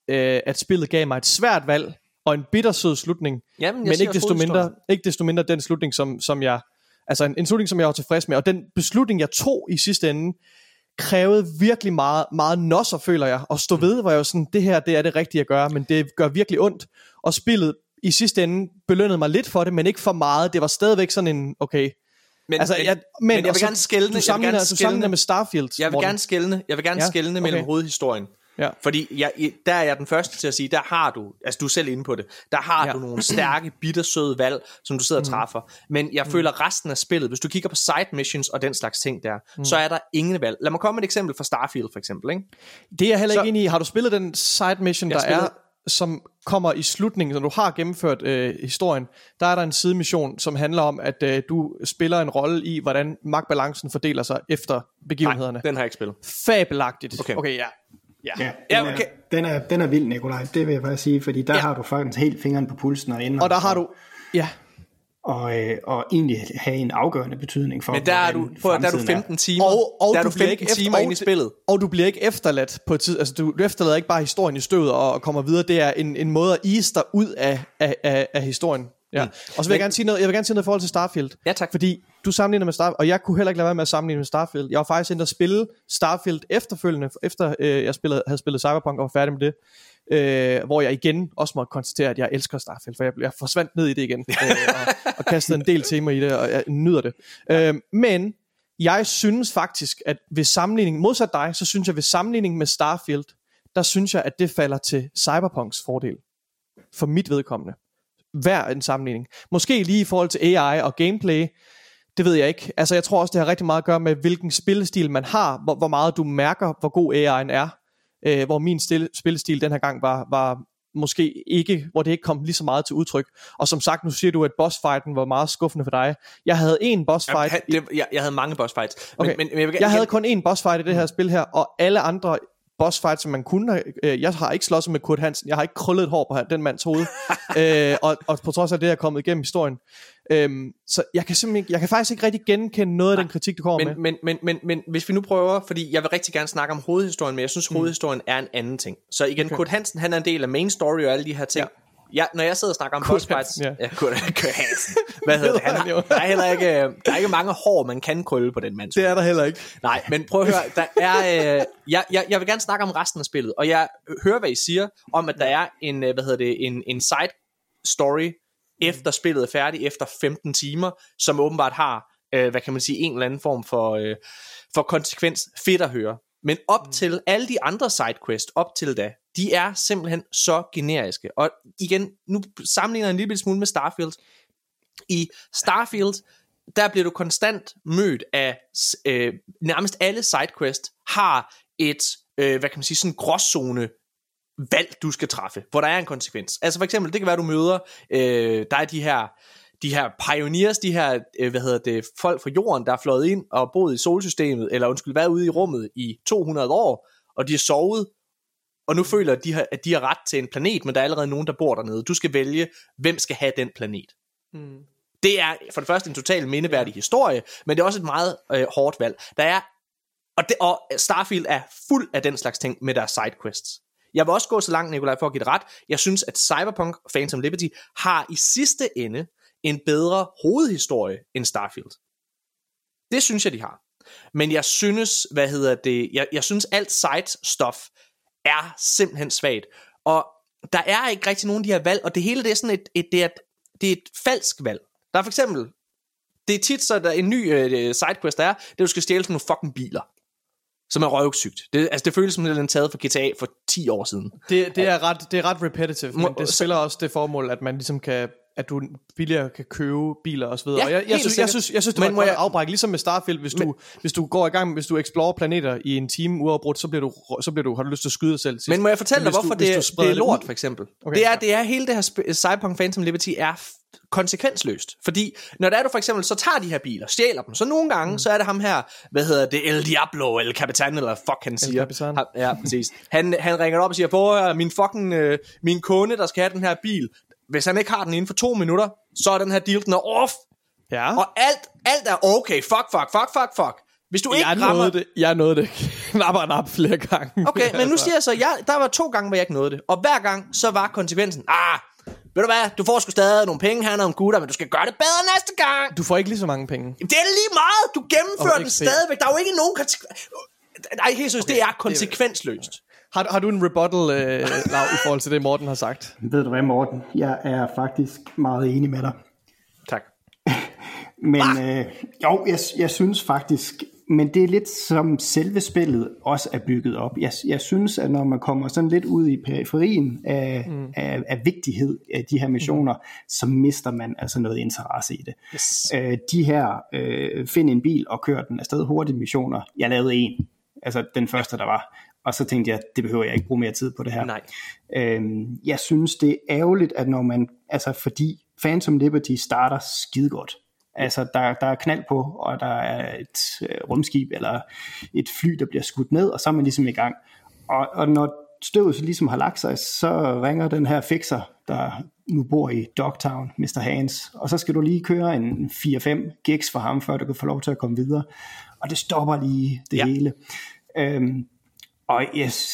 øh, at spillet gav mig et svært valg og en bittersød slutning. Jamen, men ikke desto, mindre, ikke desto mindre den slutning, som, som jeg... Altså en, en slutning, som jeg var tilfreds med. Og den beslutning, jeg tog i sidste ende, krævede virkelig meget, meget nosser, føler jeg. Og stå ved, hvor jeg jo sådan, det her, det er det rigtige at gøre, men det gør virkelig ondt. Og spillet i sidste ende belønnede mig lidt for det, men ikke for meget. Det var stadigvæk sådan en... Okay... Men, altså, jeg, men, men jeg vil gerne skælne... Du sammenligner med Starfield. Jeg vil gerne skælne, jeg vil gerne ja, skælne mellem okay. hovedhistorien. Ja. Fordi jeg, der er jeg den første til at sige, der har du, altså du er selv inde på det, der har ja. du nogle stærke, bittersøde valg, som du sidder og træffer. Men jeg mm. føler resten af spillet, hvis du kigger på side missions og den slags ting der, mm. så er der ingen valg. Lad mig komme med et eksempel fra Starfield for eksempel, ikke? Det er jeg heller så, ikke inde i. Har du spillet den side mission, der spillede... er, som kommer i slutningen, når du har gennemført øh, historien? Der er der en sidemission, som handler om, at øh, du spiller en rolle i, hvordan magtbalancen fordeler sig efter begivenhederne. Nej, den har jeg ikke spillet. Fabelagtigt. Okay, okay ja. Ja, ja, den, ja okay. er, den, er, den er vild, Nikolaj. Det vil jeg bare sige, fordi der ja. har du faktisk helt fingeren på pulsen og ender. Og der har du, ja. Og, øh, og egentlig have en afgørende betydning for, men der er du, prøv, der er du femten timer, og, og der er du femten timer ind i spillet. Og du bliver ikke efterladt på et tid, altså du, du efterlader ikke bare historien i støvet og kommer videre. Det er en, en måde at ease dig ud af, af, af, af historien. Ja. Mm. Og så vil men, jeg gerne sige noget, jeg vil gerne sige noget i forhold til Starfield. Ja, tak. Fordi du sammenligner med Starfield, og jeg kunne heller ikke lade være med at sammenligne med Starfield. Jeg var faktisk inde og spille Starfield efterfølgende, efter øh, jeg spillede, havde spillet Cyberpunk og var færdig med det, øh, hvor jeg igen også måtte konstatere, at jeg elsker Starfield, for jeg, jeg forsvandt ned i det igen, øh, og, og kastede en del timer i det, og jeg nyder det. Ja. Øh, men jeg synes faktisk, at ved sammenligning, modsat dig, så synes jeg ved sammenligning med Starfield, der synes jeg, at det falder til Cyberpunks fordel, for mit vedkommende. Hver en sammenligning. Måske lige i forhold til A I og gameplay, det ved jeg ikke. Altså jeg tror også, det har rigtig meget at gøre med, hvilken spillestil man har, hvor, hvor meget du mærker, hvor god A I'en er. Øh, hvor min stil, spillestil den her gang var, var måske ikke, hvor det ikke kom lige så meget til udtryk. Og som sagt, nu siger du, at bossfighten var meget skuffende for dig. Jeg havde én bossfight. Jeg, det, jeg, jeg havde mange bossfights. Okay. Men, men, men jeg, vil, jeg, jeg havde kun én bossfight i det her spil her, og alle andre bossfight, som man kunne. Jeg har ikke slåsset med Kurt Hansen. Jeg har ikke krøllet et hår på den mands hoved. øh, og, og på trods af det, jeg er kommet igennem historien. Øhm, så jeg kan, simpelthen, jeg kan faktisk ikke rigtig genkende noget af Nej, den kritik, du kommer men, med. Men, men, men, men hvis vi nu prøver, fordi jeg vil rigtig gerne snakke om hovedhistorien, men jeg synes, mm. hovedhistorien er en anden ting. Så igen, okay. Kurt Hansen, han er en del af main story og alle de her ting. Ja. Ja, når jeg sidder og snakker om Kurt bossfights, Hansen, ja. Ja, Kurt, Kurt Hansen. Hvad hedder det? Han, der er heller ikke, der er ikke mange hår, man kan krølle på den mand. Det er der heller ikke. Nej, men prøv at høre, der er, øh, jeg, jeg, jeg vil gerne snakke om resten af spillet, og jeg hører, hvad I siger, om at der er en, hvad hedder det, en, en side story, efter spillet er færdigt, efter femten timer, som åbenbart har, øh, hvad kan man sige, en eller anden form for, øh, for konsekvens. Fedt at høre. Men op til alle de andre sidequests, op til da, de er simpelthen så generiske. Og igen, nu sammenligner jeg en lille smule med Starfield. I Starfield, der bliver du konstant mødt af øh, nærmest alle sidequests har et øh, hvad kan man sige, sådan en gråzone valg, du skal træffe, hvor der er en konsekvens. Altså for eksempel, det kan være, du møder, øh, der er de her, de her pioneers, de her, øh, hvad hedder det, folk fra jorden, der er fløjet ind og boet i solsystemet, eller undskyld, været ude i rummet i to hundrede år, og de er sovet, og nu føler de har, at de har ret til en planet, men der er allerede nogen, der bor dernede. Du skal vælge, hvem skal have den planet. Mm. Det er for det første en totalt mindeværdig historie, men det er også et meget øh, hårdt valg. Der er, og, det, og Starfield er fuld af den slags ting med deres sidequests. Jeg vil også gå så langt, Nikolaj, for at give det ret. Jeg synes, at Cyberpunk Phantom Liberty har i sidste ende en bedre hovedhistorie end Starfield. Det synes jeg, de har. Men jeg synes, hvad hedder det, jeg, jeg synes alt side-stuff er simpelthen svagt. Og der er ikke rigtig nogen af de her valg, og det hele det er sådan et, et, det er, det er et falsk valg. Der er for eksempel, det er tit så, der er en ny øh, sidequest, der er, det er, du skal stjæle sådan nogle fucking biler, som er røvsygt. Det, altså det føles som den taget fra G T A for ti år siden. Det, det, er, ret, det er ret repetitive, men det spiller også det formål, at man ligesom kan, at du billigere kan købe biler og så videre. Ja, og jeg, jeg, synes, jeg synes, jeg synes, det men, var et afbræk, ligesom med Starfield, hvis men, du hvis du går i gang, hvis du explorer planeter i en time uafbrudt, så bliver du så bliver du har du lyst til at skyde dig selv. Sidst. Men må jeg fortælle dig, hvorfor du, det, det er lort for eksempel? Okay, det er ja. det er hele det her Cyberpunk Phantom Liberty er f- konsekvensløst, fordi når der er du for eksempel så tager de her biler, stjæler dem, så nogle gange mm. så er det ham her, hvad hedder det, El Diablo, El Capitan eller fuck han siger. Han, ja, præcis. Han han ringer op og siger, "Hvor min fucking øh, min kunde, der skal have den her bil." Hvis han ikke har den inden for to minutter, så er den her deal, den er off. Ja. Og alt, alt er okay. Fuck, fuck, fuck, fuck, fuck. Hvis du jeg ikke rammer... Det. Jeg nåede det ikke. Napper og nap flere gange. Okay, men nu siger jeg så, jeg, der var to gange, hvor jeg ikke nåede det. Og hver gang, så var konsekvensen, ah, ved du hvad, du får sgu stadig nogle penge her, nogle gutter, men du skal gøre det bedre næste gang. Du får ikke lige så mange penge. Det er lige meget. Du gennemfører den stadigvæk. Der er jo ikke nogen konsekvens... Nej, helt seriøst, okay, det er konsekvensløst. Har, har du en rebuttal, øh, Lav, i forhold til det, Morten har sagt? Ved du hvad, Morten? Jeg er faktisk meget enig med dig. Tak. men øh, jo, jeg, jeg synes faktisk, men det er lidt som selve spillet også er bygget op. Jeg, jeg synes, at når man kommer sådan lidt ud i periferien af, mm. af, af vigtighed af de her missioner, mm. så mister man altså noget interesse i det. Yes. Øh, de her, øh, find en bil og kør den afsted hurtigt missioner. Jeg lavede en. Altså den første, der var. Og så tænkte jeg, det behøver jeg ikke bruge mere tid på det her. Nej. Øhm, jeg synes, det er ærgerligt, at når man... Altså, fordi Phantom Liberty starter skidegodt. Altså, der, der er knald på, og der er et øh, rumskib eller et fly, der bliver skudt ned, og så er man ligesom i gang. Og, og når støvet ligesom har lagt sig, så ringer den her fixer, der nu bor i Dogtown, mister Hans, og så skal du lige køre en fire fem gigs for ham, før du kan få lov til at komme videre. Og det stopper lige det ja. hele. Øhm, Og yes,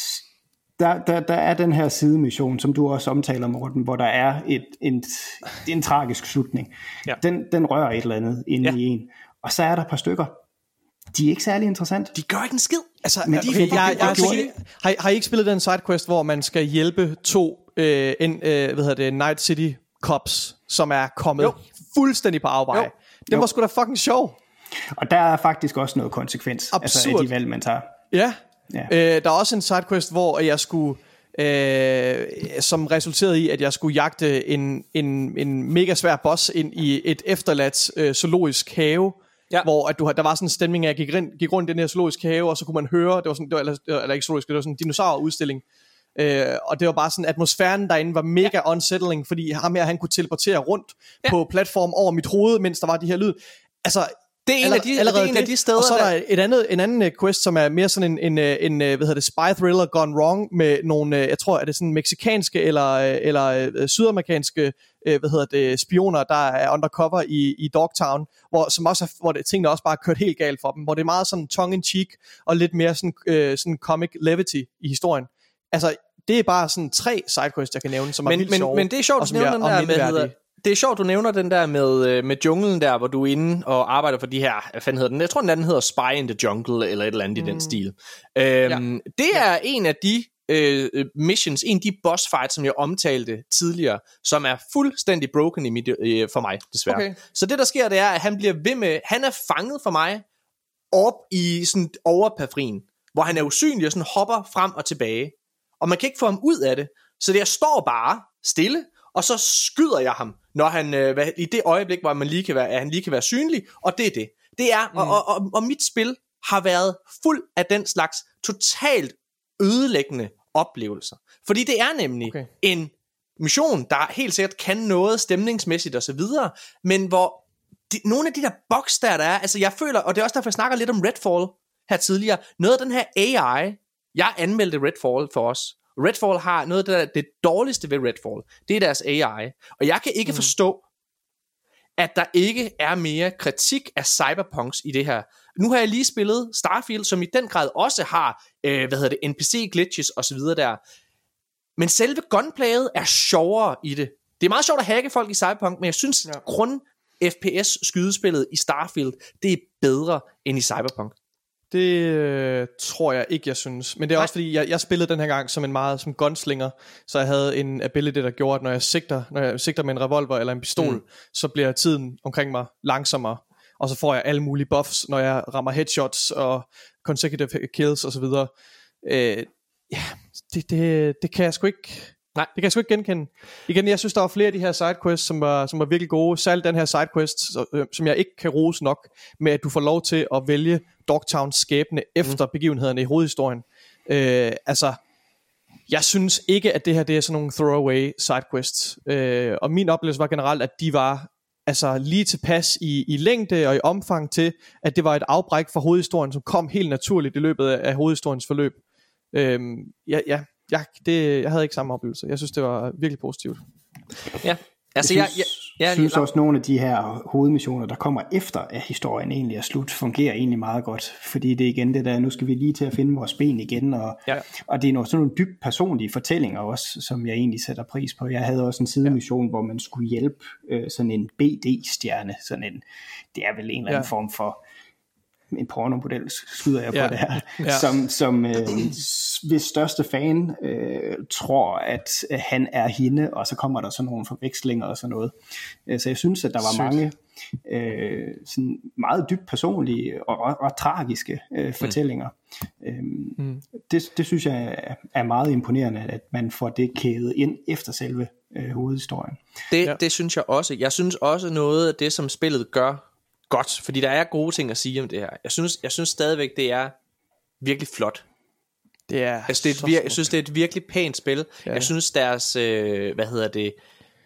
der, der, der er den her sidemission, som du også omtaler, Morten, hvor der er et, et, et, en tragisk slutning. Ja. Den, den rører et eller andet inde ja. i en. Og så er der et par stykker. De er ikke særlig interessant. De gør ikke en skid. Altså, men de, okay, jeg, jeg, jeg, jeg, har, har I ikke spillet den sidequest, hvor man skal hjælpe to øh, en, øh, hvad hedder det, Night City cops, som er kommet jo. fuldstændig på afveje? Jo. Den jo. var sgu da fucking sjov. Og der er faktisk også noget konsekvens altså, af de valg, man tager. Ja. Ja. Øh, der er også en sidequest, hvor jeg skulle, øh, som resulterede i, at jeg skulle jagte en, en, en mega svær boss ind i et efterladt øh, zoologisk have, ja. hvor at du, der var sådan en stemning af, at jeg gik, rind, gik rundt i den her zoologiske have, og så kunne man høre, det var sådan, det var, eller, eller ikke zoologisk, det var sådan en dinosaurudstilling, øh, og det var bare sådan, atmosfæren derinde var mega ja. unsettling, fordi ham her, han kunne teleportere rundt ja. på platformen over mit hoved, mens der var de her lyd. Altså... Det er en, Aller, af, de, det en af de steder. Og så er der et andet, en anden quest, som er mere sådan en, en, en hvad hedder det, spy thriller gone wrong med nogle, jeg tror, er det sådan meksikanske eller, eller sydamerikanske hvad hedder det, spioner, der er undercover i, i Dogtown, hvor, som også, hvor det, tingene også bare er kørt helt galt for dem, hvor det er meget sådan tongue-in-cheek og lidt mere sådan, øh, sådan comic levity i historien. Altså, det er bare sådan tre sidequests, jeg kan nævne, som er men, vildt men, sjove. Men det er sjovt, at nævne den der med... Det er sjovt, du nævner den der med, med junglen der, hvor du er inde og arbejder for de her, hvad fanden hedder den? Jeg tror, den anden hedder Spy in the Jungle, eller et eller andet mm. i den stil. Øhm, ja. Det er ja. en af de øh, missions, en af de boss fights, som jeg omtalte tidligere, som er fuldstændig broken i mit, øh, for mig, desværre. Okay. Så det, der sker, det er, at han bliver ved med, han er fanget for mig op i sådan overperiférien, hvor han er usynlig og sådan hopper frem og tilbage. Og man kan ikke få ham ud af det, så det, jeg står bare stille, og så skyder jeg ham, når han øh, hvad, i det øjeblik, hvor man lige kan være, at han lige kan være synlig, og det er det. Det er, mm. og, og, og mit spil har været fuld af den slags totalt ødelæggende oplevelser. Fordi det er nemlig okay. en mission, der helt sikkert kan noget stemningsmæssigt og så videre, men hvor de, nogle af de der bugs der, der er, altså jeg føler, og det er også derfor, jeg snakker lidt om Redfall her tidligere, noget af den her A I, jeg anmeldte Redfall for os. Redfall har noget af det, der, det dårligste ved Redfall, det er deres A I, og jeg kan ikke mm. forstå, at der ikke er mere kritik af cyberpunks i det her. Nu har jeg lige spillet Starfield, som i den grad også har, øh, hvad hedder det, N P C-glitches og så videre der. Men selve gunplayet er sjovere i det. Det er meget sjovt at hacke folk i Cyberpunk, men jeg synes, ja. grund F P S-skydespillet i Starfield, det er bedre end i Cyberpunk. Det øh, tror jeg ikke, jeg synes. Men det er Nej. også fordi, jeg, jeg spillede den her gang som en meget som gunslinger, så jeg havde en ability, der gjorde, at når jeg sigter, når jeg sigter med en revolver eller en pistol, mm. så bliver tiden omkring mig langsommere, og så får jeg alle mulige buffs, når jeg rammer headshots og consecutive kills osv. Øh, ja, det, det, det kan jeg sgu ikke... Nej, det kan jeg sgu ikke genkende. Igen, jeg synes, der var flere af de her sidequests, som var, som var virkelig gode. Særligt den her sidequest, som jeg ikke kan rose nok, med at du får lov til at vælge Dogtowns skæbne efter mm. begivenhederne i hovedhistorien. Øh, altså, jeg synes ikke, at det her det er sådan nogle throwaway sidequests. Øh, og min oplevelse var generelt, at de var altså lige tilpas i, i længde og i omfang til, at det var et afbræk fra hovedhistorien, som kom helt naturligt i løbet af hovedhistoriens forløb. Øh, ja, ja. Jeg, det, jeg havde ikke samme oplevelse. Jeg synes, det var virkelig positivt. Ja. Altså, jeg synes, jeg, jeg, jeg synes også, at nogle af de her hovedmissioner, der kommer efter, at historien egentlig er slut, fungerer egentlig meget godt. Fordi det er igen det der, nu skal vi lige til at finde vores ben igen. Og, ja. og det er nogle, sådan nogle dybt personlige fortællinger også, som jeg egentlig sætter pris på. Jeg havde også en sidemission, ja. hvor man skulle hjælpe øh, sådan en B D-stjerne. Sådan en, det er vel en eller anden ja. form for... en pornomodel, skyder jeg på ja. det her, ja. som, som øh, hvis største fan øh, tror, at øh, han er hende, og så kommer der sådan nogle forvekslinger og sådan noget. Så jeg synes, at der var Sygt. mange øh, sådan meget dybt personlige og, og, og tragiske øh, fortællinger. Mm. Øhm, mm. Det, det synes jeg er meget imponerende, at man får det kædet ind efter selve øh, hovedhistorien. Det, ja. det synes jeg også. Jeg synes også noget af det, som spillet gør, godt, fordi der er gode ting at sige om det her. Jeg synes, jeg synes stadigvæk, det er virkelig flot. Det er altså, det er et, jeg synes, det er et virkelig pænt spil. Ja. Jeg synes, deres, øh, hvad hedder det,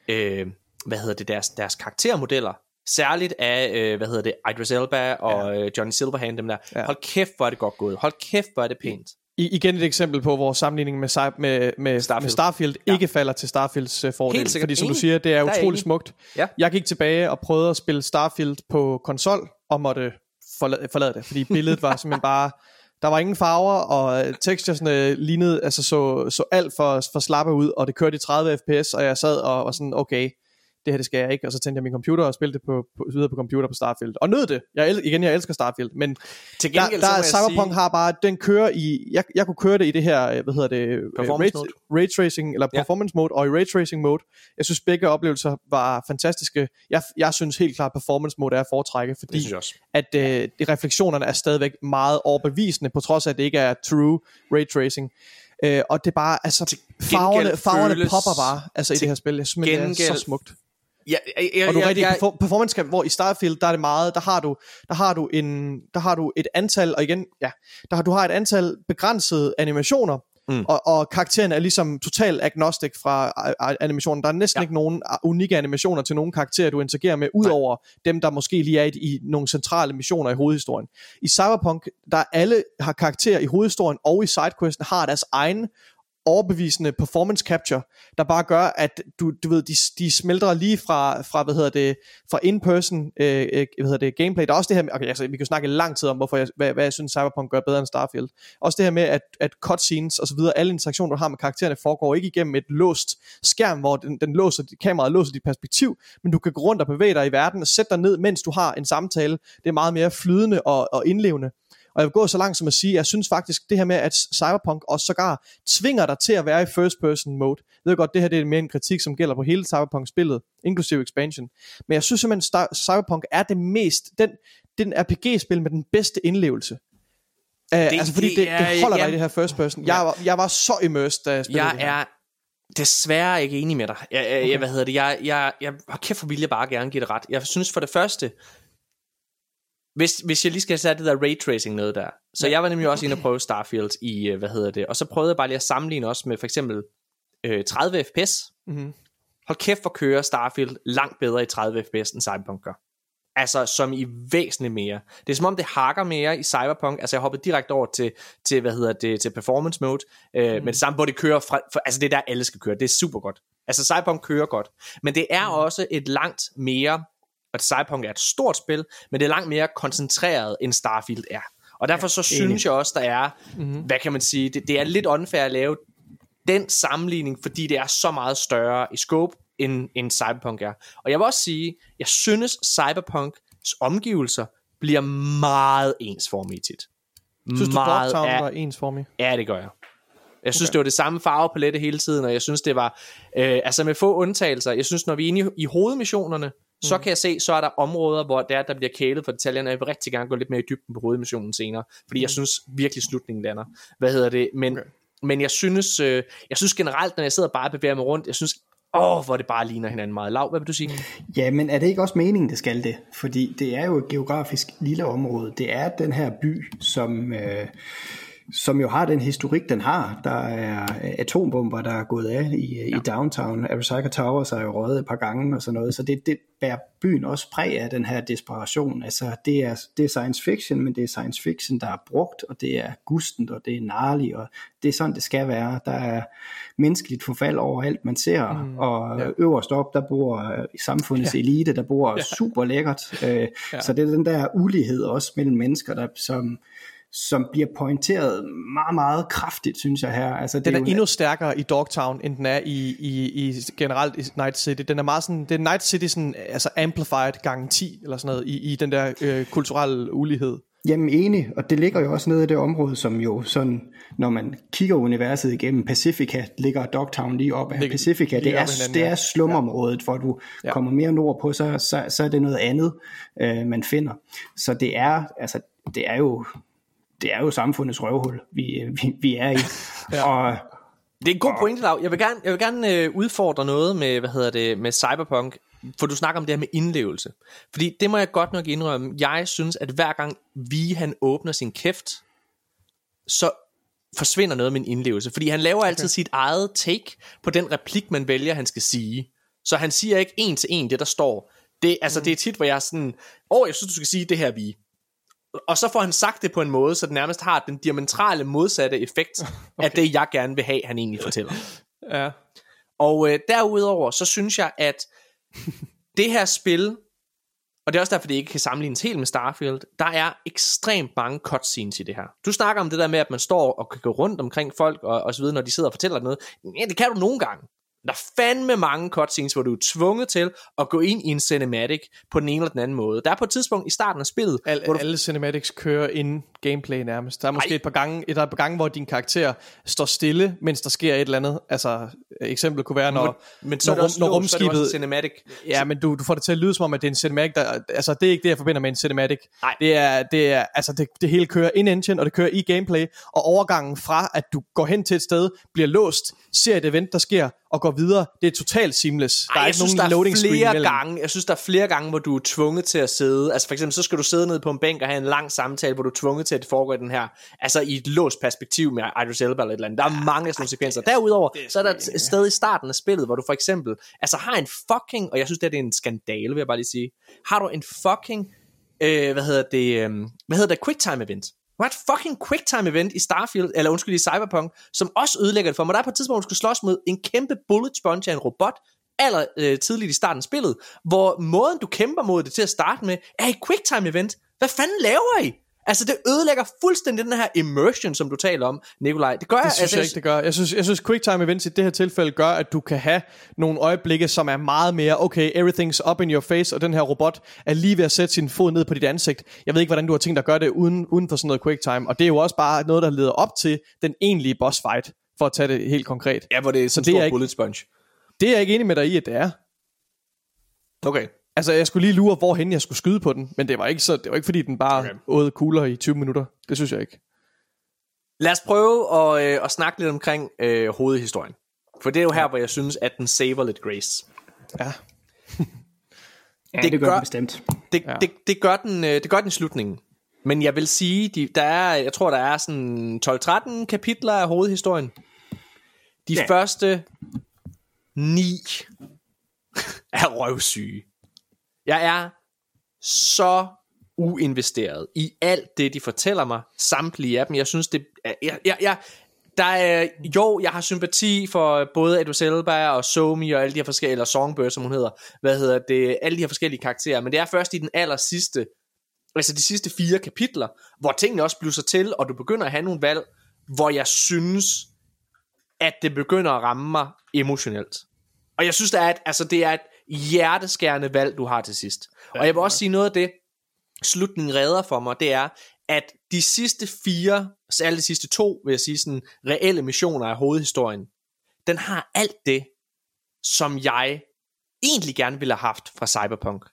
øh, hvad hedder det, deres, deres karaktermodeller, særligt af, øh, hvad hedder det, Idris Elba og ja. Johnny Silverhand, dem der, ja. hold kæft, hvor er det godt gået. Hold kæft, hvor er det pænt. I, igen et eksempel på, hvor sammenligningen med, med, med Starfield, med Starfield ja. ikke falder til Starfields uh, fordel. Fordi som du siger, det er der utroligt er smukt. Ja. Jeg gik tilbage og prøvede at spille Starfield på konsol, og måtte forlade, forlade det. Fordi billedet var simpelthen bare... Der var ingen farver, og teksturesne uh, lignede, altså så, så alt for, for slappe ud, og det kørte i tredive F P S, og jeg sad og var sådan, okay, det her det skal jeg ikke. Og så tændte jeg min computer og spillede det på, på, videre på computer på Starfield. Og nød det. Jeg el- igen, jeg elsker Starfield. Men til gengæld, der, der Cyberpunk sige... har bare, den kører i, jeg, jeg kunne køre det i det her, hvad hedder det, raytracing, eller performance ja. mode, og i raytracing mode. Jeg synes begge oplevelser var fantastiske. Jeg, jeg synes helt klart, performance mode er at foretrække, fordi at øh, de refleksionerne er stadigvæk meget overbevisende, på trods af, at det ikke er true raytracing. Øh, og det er bare, altså, farverne, farverne føles... popper bare, altså i det her spil. Jeg synes, gengæld... det er så smukt. Ja, jeg, jeg, og du er rigtig jeg, jeg, performance, hvor i Starfield der er det meget, der har du der har du en der har du et antal og igen ja der har du har et antal begrænsede animationer mm. og, og karakteren er ligesom total agnostic fra animationen. Der er næsten ja. ikke nogen unikke animationer til nogen karakterer du interagerer med udover dem der måske lige er i, i nogle centrale missioner i hovedhistorien. I Cyberpunk der alle har karakterer i hovedhistorien og i sidequesten har deres egen overbevisende performance capture, der bare gør, at du, du ved, de, de smelter lige fra, fra, hvad hedder det, fra in-person øh, hvad hedder det, gameplay. Der er også det her med, okay, altså, vi kan snakke lang tid om, hvorfor jeg, hvad, hvad jeg synes, Cyberpunk gør bedre end Starfield. Også det her med, at, at cutscenes og så videre, alle interaktioner, du har med karaktererne, foregår ikke igennem et låst skærm, hvor den, den låser, kameraet låser dit perspektiv, men du kan gå rundt og bevæge dig i verden og sætte dig ned, mens du har en samtale. Det er meget mere flydende og, og indlevende. Og jeg vil gå så langt som at sige, at jeg synes faktisk, det her med, at Cyberpunk også sågar tvinger dig til at være i first person mode. Jeg ved godt, det her det er mere en kritik, som gælder på hele Cyberpunk-spillet, inklusive expansion. Men jeg synes simpelthen, at Cyberpunk er det mest, den, den R P G-spil med den bedste indlevelse. Uh, det, altså fordi det, det, det holder ja, dig i det her first person. Ja. Jeg, var, jeg var så immersed, da jeg spillede jeg det her. er desværre ikke enig med dig. Jeg, jeg, okay. Hvad hedder det? Jeg, jeg, jeg, kæft for vil jeg bare gerne give det ret. Jeg synes for det første... Hvis, hvis jeg lige skal have sat det der raytracing noget der. Så jeg var nemlig også inde og prøve Starfield i, hvad hedder det, og så prøvede jeg bare lige at sammenligne også med for eksempel øh, tredive F P S. Mm-hmm. Hold kæft for kører Starfield langt bedre i tredive F P S end Cyberpunk gør. Altså som i væsentligt mere. Det er som om det hakker mere i Cyberpunk. Altså jeg hoppede direkte over til, til hvad hedder det, til performance mode. Øh, mm-hmm. Men det samme hvor det kører fra, for, altså det der alle skal køre, det er super godt. Altså Cyberpunk kører godt. Men det er mm-hmm. også et langt mere, og Cyberpunk er et stort spil, men det er langt mere koncentreret, end Starfield er. Og derfor så ja, synes jeg også, der er, mm-hmm. hvad kan man sige, det, det er lidt unfair at lave den sammenligning, fordi det er så meget større i scope, end, end Cyberpunk er. Og jeg vil også sige, jeg synes Cyberpunks omgivelser bliver meget ensformige tit. Synes du, Dogtown var ensformig? Ja, det gør jeg. Jeg synes, okay. det var det samme farvepalette hele tiden, og jeg synes, det var, øh, altså med få undtagelser, jeg synes, når vi er inde i, i hovedmissionerne, så kan jeg se, så er der områder, hvor der, der bliver kælet for detaljerne, og jeg vil rigtig gerne gå lidt mere i dybden på hovedmissionen senere, fordi jeg synes virkelig slutningen lander. Hvad hedder det? Men, okay. men jeg synes øh, jeg synes generelt, når jeg sidder bare og bevæger mig rundt, jeg synes, åh, hvor det bare ligner hinanden meget. Lav, hvad vil du sige? Ja, men er det ikke også meningen, det skal det? Fordi det er jo et geografisk lille område. Det er den her by, som... Øh som jo har den historik, den har. Der er atombomber, der er gået af i, ja. i downtown. Arasaka Towers er jo røget et par gange og sådan noget, så det, det bærer byen også præg af den her desperation. Altså, det er, det er science fiction, men det er science fiction, der er brugt, og det er gustent, og det er narligt, og det er sådan, det skal være. Der er menneskeligt forfald over alt, man ser, mm, og ja. øverst op, der bor samfundets ja. elite, der bor ja. super lækkert. Øh, ja. Så det er den der ulighed også mellem mennesker, der som... som bliver pointeret meget, meget kraftigt, synes jeg her. Altså, det den er, er jo... endnu stærkere i Dogtown, end den er i, i, i generelt i Night City. Den er meget sådan, det er Night City sådan, altså amplified gange ti, eller sådan noget, i, i den der øh, kulturelle ulighed. Jamen enig, og det ligger jo også nede i det område, som jo sådan, når man kigger universet igennem, Pacifica ligger Dogtown lige op af Lig- Pacifica, det er, hinanden, det er slumområdet, ja. hvor du ja. kommer mere nordpå, så, så, så er det noget andet, øh, man finder. Så det er, altså, det er jo det er jo samfundets røvhul, vi, vi, vi er i. ja. Og det er en god pointe, Lav. Jeg vil gerne, jeg vil gerne øh, udfordre noget med, hvad hedder det, med Cyberpunk, for du snakker om det her med indlevelse. Fordi det må jeg godt nok indrømme. Jeg synes, at hver gang Vi han åbner sin kæft, så forsvinder noget af min indlevelse. Fordi han laver altid okay. sit eget take på den replik, man vælger, han skal sige. Så han siger ikke en til en det, der står. Det, altså, mm. det er tit, hvor jeg er sådan, åh, jeg synes, du skal sige det her, Vi. Og så får han sagt det på en måde, så det nærmest har den diametrale modsatte effekt okay. af det, jeg gerne vil have, han egentlig fortæller. ja. Og øh, derudover, så synes jeg, at det her spil, og det er også derfor, det ikke kan sammenlignes helt med Starfield, der er ekstremt mange cutscenes i det her. Du snakker om det der med, at man står og kan gå rundt omkring folk, og, og så videre, når de sidder og fortæller noget. Ja, det kan du nogle gange. Der er fandme mange cutscenes, hvor du er tvunget til at gå ind i en cinematic på den ene eller den anden måde. Der er på et tidspunkt i starten af spillet, Al, hvor du... alle cinematics kører inden gameplay nærmest. Der er måske Ej. et par gange, der er et par gange, hvor din karakter står stille, mens der sker et eller andet. Altså eksemplet kunne være når men så når, rum, når rumskibet cinematic. Ja, men du du får det til at lyde som om at det er en cinematic, der, altså det er ikke det jeg forbinder med en cinematic. Ej. Det er det er altså det, det hele kører in engine, og det kører i gameplay, og overgangen fra at du går hen til et sted, bliver låst, ser et event der sker og går videre. Det er totalt seamless. Ej, der er ikke nogen loading screen imellem. Flere gange, jeg synes der er flere gange, hvor du er tvunget til at sidde. Altså for eksempel så skal du sidde ned på en bænk og have en lang samtale, hvor du er tvunget til at det foregår i den her, altså i et låst perspektiv med Idris Elba eller et eller andet. Der er ja, mange af sådan sekvenser. Derudover så er der et sted i starten af spillet, hvor du for eksempel altså har en fucking, og jeg synes det er en skandale, vil jeg bare lige sige. Har du en fucking øh, hvad hedder det, øh, hvad hedder det quick time event? Du har et fucking quick time event i Starfield, eller undskyld i Cyberpunk, som også ødelægger det for mig. Der er på et tidspunkt, hvor du skal slås mod en kæmpe bullet sponge af en robot, aller øh, tidligt i starten af spillet, hvor måden du kæmper mod det til at starte med, er et quick time event. Hvad fanden laver I? Altså det ødelægger fuldstændig den her immersion, som du taler om, Nikolaj. Det gør det, synes altså, jeg ikke det gør. Jeg synes, jeg synes quick time events i det her tilfælde gør, at du kan have nogle øjeblikke, som er meget mere okay, everything's up in your face, og den her robot er lige ved at sætte sin fod ned på dit ansigt. Jeg ved ikke hvordan du har tænkt at gøre det uden uden for sådan noget quick time, og det er jo også bare noget der leder op til den egentlige boss fight, for at tage det helt konkret. Ja, hvor det er sådan en stor bullet sponge. Det er jeg ikke enig med dig i, at det er. Okay. Altså, jeg skulle lige lure, hvorhen jeg skulle skyde på den, men det var ikke, så, det var ikke fordi, den bare okay. åd kugler i tyve minutter. Det synes jeg ikke. Lad os prøve at, øh, at snakke lidt omkring øh, hovedhistorien. For det er jo her, hvor jeg synes, at den saver lidt grace. Ja. Ja, det, det gør den bestemt. Det, ja. det, det, gør den, det gør den slutningen. Men jeg vil sige, de, der er, jeg tror, der er sådan tolv tretten kapitler af hovedhistorien. De ja. første ni er røvsyge. Jeg er så uinvesteret i alt det, de fortæller mig, samtlige af dem. Jeg synes, det er... Jeg, jeg, jeg, der er, jo, jeg har sympati for både Idris Elba og Somi og alle de her forskellige, eller Songbird, som hun hedder, hvad hedder det, alle de her forskellige karakterer, men det er først i den aller sidste, altså de sidste fire kapitler, hvor tingene også blusser til, og du begynder at have nogle valg, hvor jeg synes, at det begynder at ramme mig emotionelt. Og jeg synes, det er et, altså det er et hjerteskærende valg, du har til sidst. Og jeg vil også sige noget af det, slutningen redder for mig, det er, at de sidste fire, særligt de sidste to, vil jeg sige, sådan reelle missioner af hovedhistorien, den har alt det, som jeg egentlig gerne ville have haft fra Cyberpunk.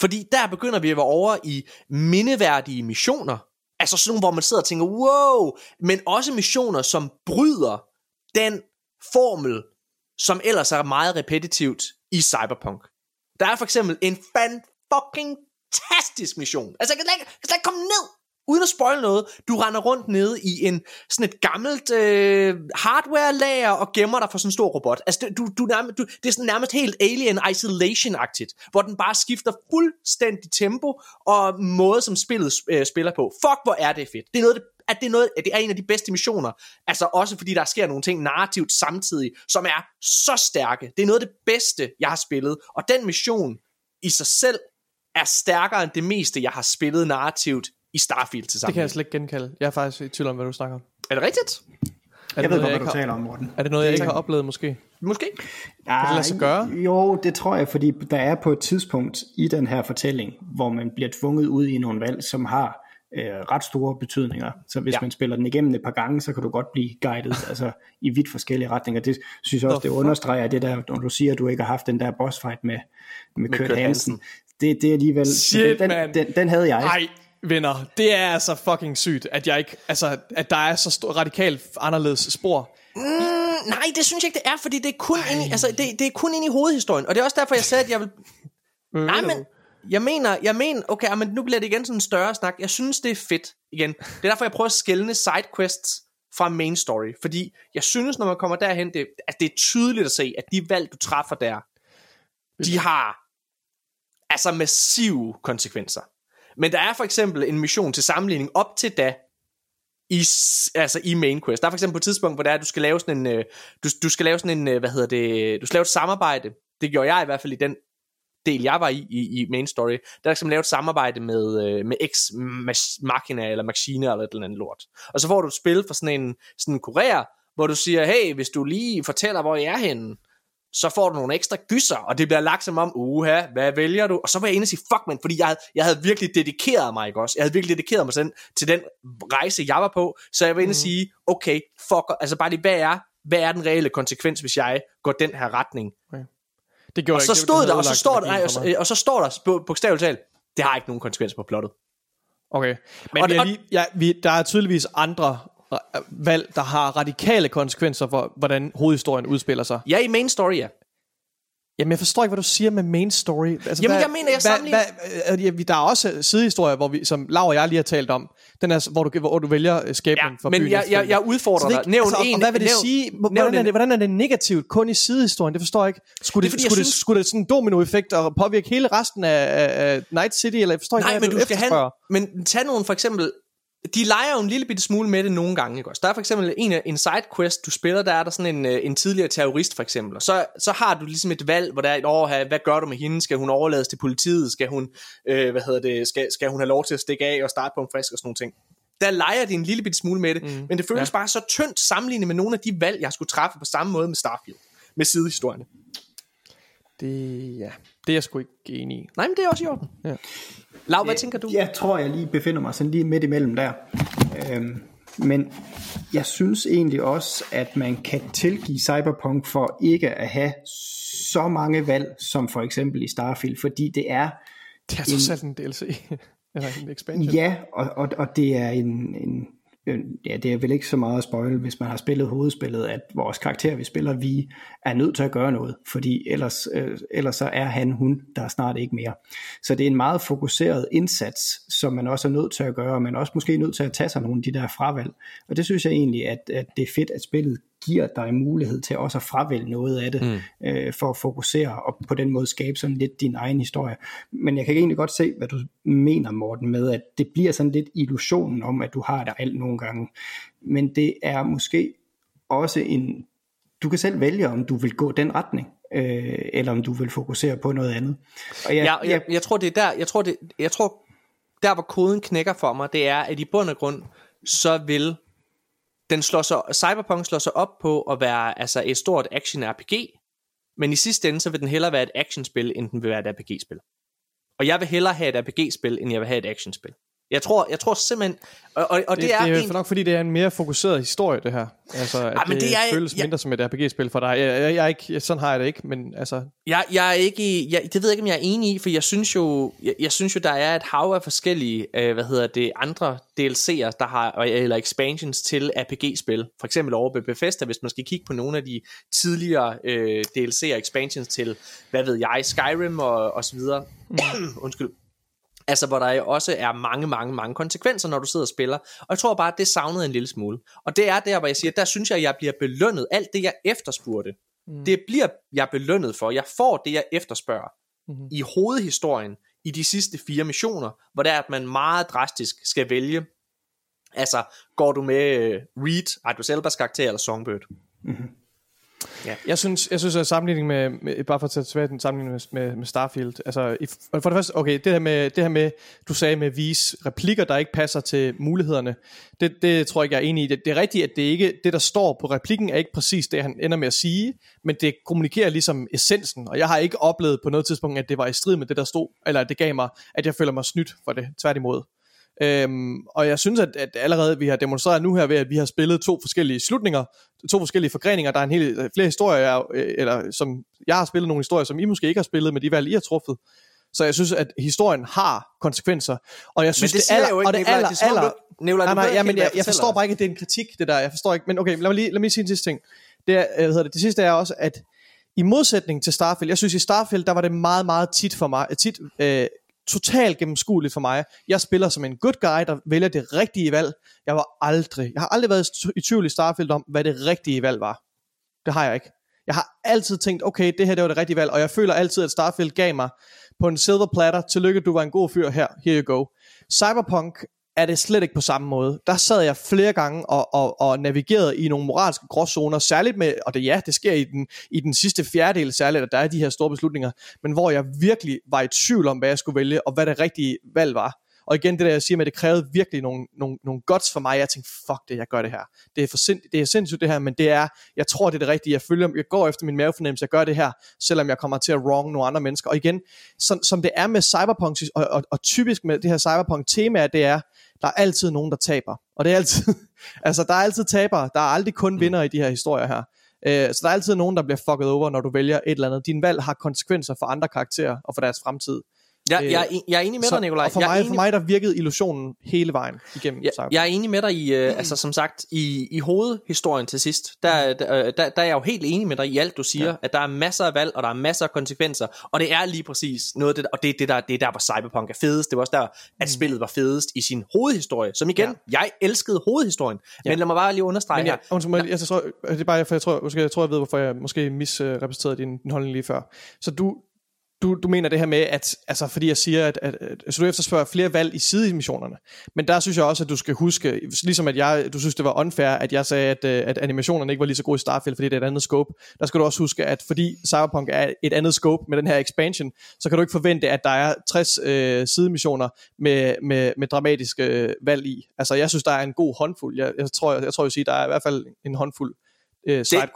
Fordi der begynder vi at være over i mindeværdige missioner, altså sådan nogle, hvor man sidder og tænker, wow, men også missioner, som bryder den formel, som ellers er meget repetitivt i Cyberpunk. Der er for eksempel en fan fucking fantastisk mission. Altså, jeg kan slet ikke, ikke komme ned, uden at spoile noget. Du render rundt nede i en, sådan et gammelt øh, hardware-lager, og gemmer dig for sådan en stor robot. Altså, du, du, du, det er sådan nærmest helt Alien Isolation-agtigt, hvor den bare skifter fuldstændig tempo, og måde, som spillet øh, spiller på. Fuck, hvor er det fedt. Det er noget, det, at det, er noget, at det er en af de bedste missioner. Altså, også fordi der sker nogle ting narrativt samtidig, som er så stærke. Det er noget af det bedste, jeg har spillet. Og den mission i sig selv, er stærkere end det meste, jeg har spillet narrativt i Starfield til sammen. Det kan jeg slet ikke genkalde. Jeg er faktisk i tvivl om, hvad du snakker om. Er det rigtigt? Er det jeg noget, ved godt, jeg hvad du har... taler om, Morten. Er det noget, jeg ikke har oplevet, måske? Måske? Ja, kan det lade sig gøre? Jo, det tror jeg, fordi der er på et tidspunkt i den her fortælling, hvor man bliver tvunget ud i nogle valg, som har øh, ret store betydninger. Så hvis ja. man spiller den igennem et par gange, så kan du godt blive guidet altså, i vidt forskellige retninger. Det synes jeg også, Hvorfor? det understreger det der, når du siger, at du ikke har haft den der bossfight med, med, med Kurt Hansen. Hansen. Det, det er alligevel... Shit, den, den, den, den havde jeg. Nej, venner. Det er altså fucking sygt, at, jeg ikke, altså, at der er så stor, radikalt anderledes spor. Mm, nej, det synes jeg ikke, det er, fordi det er kun inde i, altså, det, det er kun inde i hovedhistorien. Og det er også derfor, jeg sagde, at jeg vil... nej, men... Jeg mener, jeg mener... Okay, men nu bliver det igen sådan en større snak. Jeg synes, det er fedt igen. Det er derfor, jeg prøver at skelne sidequests fra main story. Fordi jeg synes, når man kommer derhen, det, at det er tydeligt at se, at de valg, du træffer der, de har... altså massive konsekvenser. Men der er for eksempel en mission til sammenligning op til da, i, altså i main quest. Der er for eksempel på et tidspunkt, hvor der er, at du skal lave sådan en, du, du skal lave sådan en, hvad hedder det, du skal lave et samarbejde. Det gjorde jeg i hvert fald i den del, jeg var i, i, i main story. Der er for eksempel lavet et samarbejde med, med Ex Machina, eller Machina, eller et eller andet lort. Og så får du et spil fra sådan en, sådan en kurér, hvor du siger, hey, hvis du lige fortæller, hvor jeg er henne, så får du nogle ekstra gysser, og det bliver lagt som om, uha, hvad vælger du? Og så var jeg inde og sige, fuck man, fordi jeg havde, jeg havde virkelig dedikeret mig, ikke også? Jeg havde virkelig dedikeret mig sådan, til den rejse, jeg var på, så jeg var inde og sige, okay, fuck, altså bare lige, hvad er, hvad er den reelle konsekvens, hvis jeg går den her retning? Okay. Det gjorde og, så stod det, der, og så stod der, og så står der, og så står der, bogstaveligt talt, det har ikke nogen konsekvens på plottet. Okay, men og, vi er lige, ja, vi, der er tydeligvis andre valg, der har radikale konsekvenser for, hvordan hovedhistorien udspiller sig. Ja, i main story, ja. Jamen, jeg forstår ikke, hvad du siger med main story. Altså, jamen, hvad, jeg mener, jeg sammenligner... Der er også sidehistorier, hvor vi, som Lav og jeg lige har talt om, den er, hvor, du, hvor du vælger skæbnen ja, for byen. Men jeg, jeg, jeg udfordrer dig. Nævn altså, en... Hvad vil det nævn, sige? Hvordan, nævn, er det, hvordan er det negativt kun i sidehistorien? Det forstår jeg ikke. Skulle det, det, skulle det, synes... skulle det sådan en dominoeffekt og påvirke hele resten af, af Night City? Eller jeg forstår nej, ikke, hvad du efterspørger. Men tag nogen for eksempel... De leger jo en lille bitte smule med det nogle gange, ikke også? Der er for eksempel en, en sidequest, du spiller, der er der sådan en, en tidligere terrorist, for eksempel. Og så, så har du ligesom et valg, hvor der er et år, hvad gør du med hende? Skal hun overlades til politiet? Skal hun, øh, hvad hedder det, skal, skal hun have lov til at stikke af og starte på en frisk og sådan nogle ting? Der leger de en lille bitte smule med det, mm, men det føles ja. bare så tyndt sammenlignet med nogle af de valg, jeg skulle træffe på samme måde med Starfield, med sidehistorierne. Det, ja, det er jeg sgu ikke enig i. Nej, men det er også i orden. Ja. Lav, hvad tænker du? Jeg tror, jeg lige befinder mig sådan lige midt imellem der. Øhm, men jeg synes egentlig også, at man kan tilgive Cyberpunk for ikke at have så mange valg, som for eksempel i Starfield, fordi det er... Det er trods alt en D L C, eller en expansion. Ja, og, og, og det er en, en ja, det er vel ikke så meget at spoil, hvis man har spillet hovedspillet, at vores karakter, vi spiller, vi er nødt til at gøre noget, fordi ellers, øh, ellers så er han, hun, der er snart ikke mere. Så det er en meget fokuseret indsats, som man også er nødt til at gøre, og man er også måske nødt til at tage sig nogle af de der fravalg. Og det synes jeg egentlig, at, at det er fedt, at spillet giver dig mulighed til også at fravælge noget af det, mm. øh, for at fokusere og på den måde skabe sådan lidt din egen historie. Men jeg kan egentlig godt se, hvad du mener, Morten, med at det bliver sådan lidt illusionen om, at du har det alt nogle gange. Men det er måske også en, du kan selv vælge, om du vil gå den retning, øh, eller om du vil fokusere på noget andet. Og jeg, ja, jeg, jeg, jeg tror det er der, jeg tror det, jeg tror der hvor koden knækker for mig, det er, at i bund og grund, så vil Den slår sig, Cyberpunk slår sig op på at være altså et stort action-R P G, men i sidste ende, så vil den hellere være et actionspil, end den vil være et R P G-spil. Og jeg vil hellere have et R P G-spil, end jeg vil have et actionspil. Jeg tror, jeg tror simpelthen... Og, og, og det, det er, det er en... for nok, fordi det er en mere fokuseret historie, det her. Altså, at ah, det, det er, føles jeg... mindre som et R P G-spil for dig. Jeg, jeg, jeg er ikke, sådan har jeg det ikke, men altså... Jeg, jeg er ikke... Jeg, det ved jeg ikke, om jeg er enig i, for jeg synes jo, jeg, jeg synes jo der er et hav af forskellige, øh, hvad hedder det, andre D L C'er, der har, eller expansions til R P G-spil. For eksempel over ved Bethesda, hvis man skal kigge på nogle af de tidligere øh, D L C'er, expansions til, hvad ved jeg, Skyrim og, og så videre. Undskyld. Altså, hvor der også er mange, mange, mange konsekvenser, når du sidder og spiller. Og jeg tror bare, det savnede en lille smule. Og det er der, hvor jeg siger, der synes jeg, at jeg bliver belønnet. Alt det, jeg efterspurgte, mm. det bliver jeg belønnet for. Jeg får det, jeg efterspørger mm-hmm. i hovedhistorien i de sidste fire missioner, hvor der er, at man meget drastisk skal vælge. Altså, går du med Reed, Idris Elbas karakter eller Songbird? Mm-hmm. Ja. Jeg synes, jeg synes at sammenligning med, med bare for at tage tilbage den sammenligning med, med, med Starfield. Altså i, for det første, okay, det her med det her med du sagde med vise replikker der ikke passer til mulighederne. Det, det tror jeg ikke jeg er enig i. Det, det er rigtigt, at det ikke det der står på replikken er ikke præcis det han ender med at sige, men det kommunikerer ligesom essensen. Og jeg har ikke oplevet på noget tidspunkt at det var i strid med det der stod, eller at det gav mig at jeg føler mig snydt for det. Tværtimod. Øhm, og jeg synes at, at allerede vi har demonstreret nu her ved at vi har spillet to forskellige slutninger, to forskellige forgreninger. Der er en hel flere historier eller som jeg har spillet nogle historier som I måske ikke har spillet, men de valg I har truffet. Så jeg synes at historien har konsekvenser. Og jeg synes det, det aller jo ikke, og det Nikolaj, aller det aller Nikolaj, nej, nej, nej, ja, men jeg, jeg forstår bare ikke at det er en kritik det der. Jeg forstår ikke, men okay, lad mig lige lad mig lige sige en sidste ting. Det er, hvad hedder det, det sidste er også at i modsætning til Starfield, jeg synes i Starfield der var det meget meget tit for mig, tit øh, totalt gennemskueligt for mig. Jeg spiller som en good guy, der vælger det rigtige valg. Jeg var aldrig, jeg har aldrig været i tvivl i Starfield om, hvad det rigtige valg var. Det har jeg ikke. Jeg har altid tænkt, okay, det her det var det rigtige valg, og jeg føler altid, at Starfield gav mig på en silver platter, tillykke, du var en god fyr her, here you go. Cyberpunk er det slet ikke på samme måde. Der sad jeg flere gange og, og, og navigerede i nogle moralske gråzoner, særligt med, og det ja, det sker i den, i den sidste fjerdedel særligt, at der er de her store beslutninger, men hvor jeg virkelig var i tvivl om, hvad jeg skulle vælge, og hvad det rigtige valg var. Og igen, det der jeg siger med, det krævede virkelig nogle, nogle, nogle gods for mig. Jeg tænkte, fuck det, jeg gør det her. Det er, for sind, det er sindssygt det her, men det er, jeg tror det er det rigtige. Jeg følger, jeg går efter min mavefornemmelse, jeg gør det her, selvom jeg kommer til at wrong nogle andre mennesker. Og igen, som, som det er med Cyberpunk, og, og, og typisk med det her Cyberpunk-tema, det er, der er altid nogen, der taber. Og det er altid, altså der er altid tabere, der er aldrig kun vinder i de her historier her. Øh, så der er altid nogen, der bliver fucket over, når du vælger et eller andet. Din valg har konsekvenser for andre karakterer og for deres fremtid. Jeg, jeg, jeg er enig med dig, Nikolaj. Og for, jeg mig, enig... for mig, der virkede illusionen hele vejen igennem. Jeg, jeg er enig med dig, i, øh, altså som sagt, i, i hovedhistorien til sidst, der, der, der, der er jeg jo helt enig med dig i alt, du siger, ja. At der er masser af valg, og der er masser af konsekvenser, og det er lige præcis noget, det, og det er det, der, det der, hvor Cyberpunk er fedest, det var også der, at spillet var fedest i sin hovedhistorie, som igen, ja. Jeg elskede hovedhistorien, ja. Men lad mig bare lige understrege jeg, her. Undskyld, jeg, jeg, tror, det er bare, for jeg, tror, jeg, jeg tror, jeg ved, hvorfor jeg måske misrepræsenterede din, din holdning lige før. Så du... Du, du mener det her med, at altså fordi jeg siger, at, at, at, at så du efterspørger flere valg i sidemissionerne, men der synes jeg også, at du skal huske, ligesom at jeg, du synes det var unfair, at jeg sagde, at, at animationerne ikke var lige så gode i Starfield, fordi det er et andet scope, der skal du også huske, at fordi Cyberpunk er et andet scope med den her expansion, så kan du ikke forvente, at der er tres øh, sidemissioner med, med, med dramatiske øh, valg i. Altså jeg synes, der er en god håndfuld, jeg, jeg tror, jeg, jeg tror, jeg siger, der er i hvert fald en håndfuld. Det, det, her,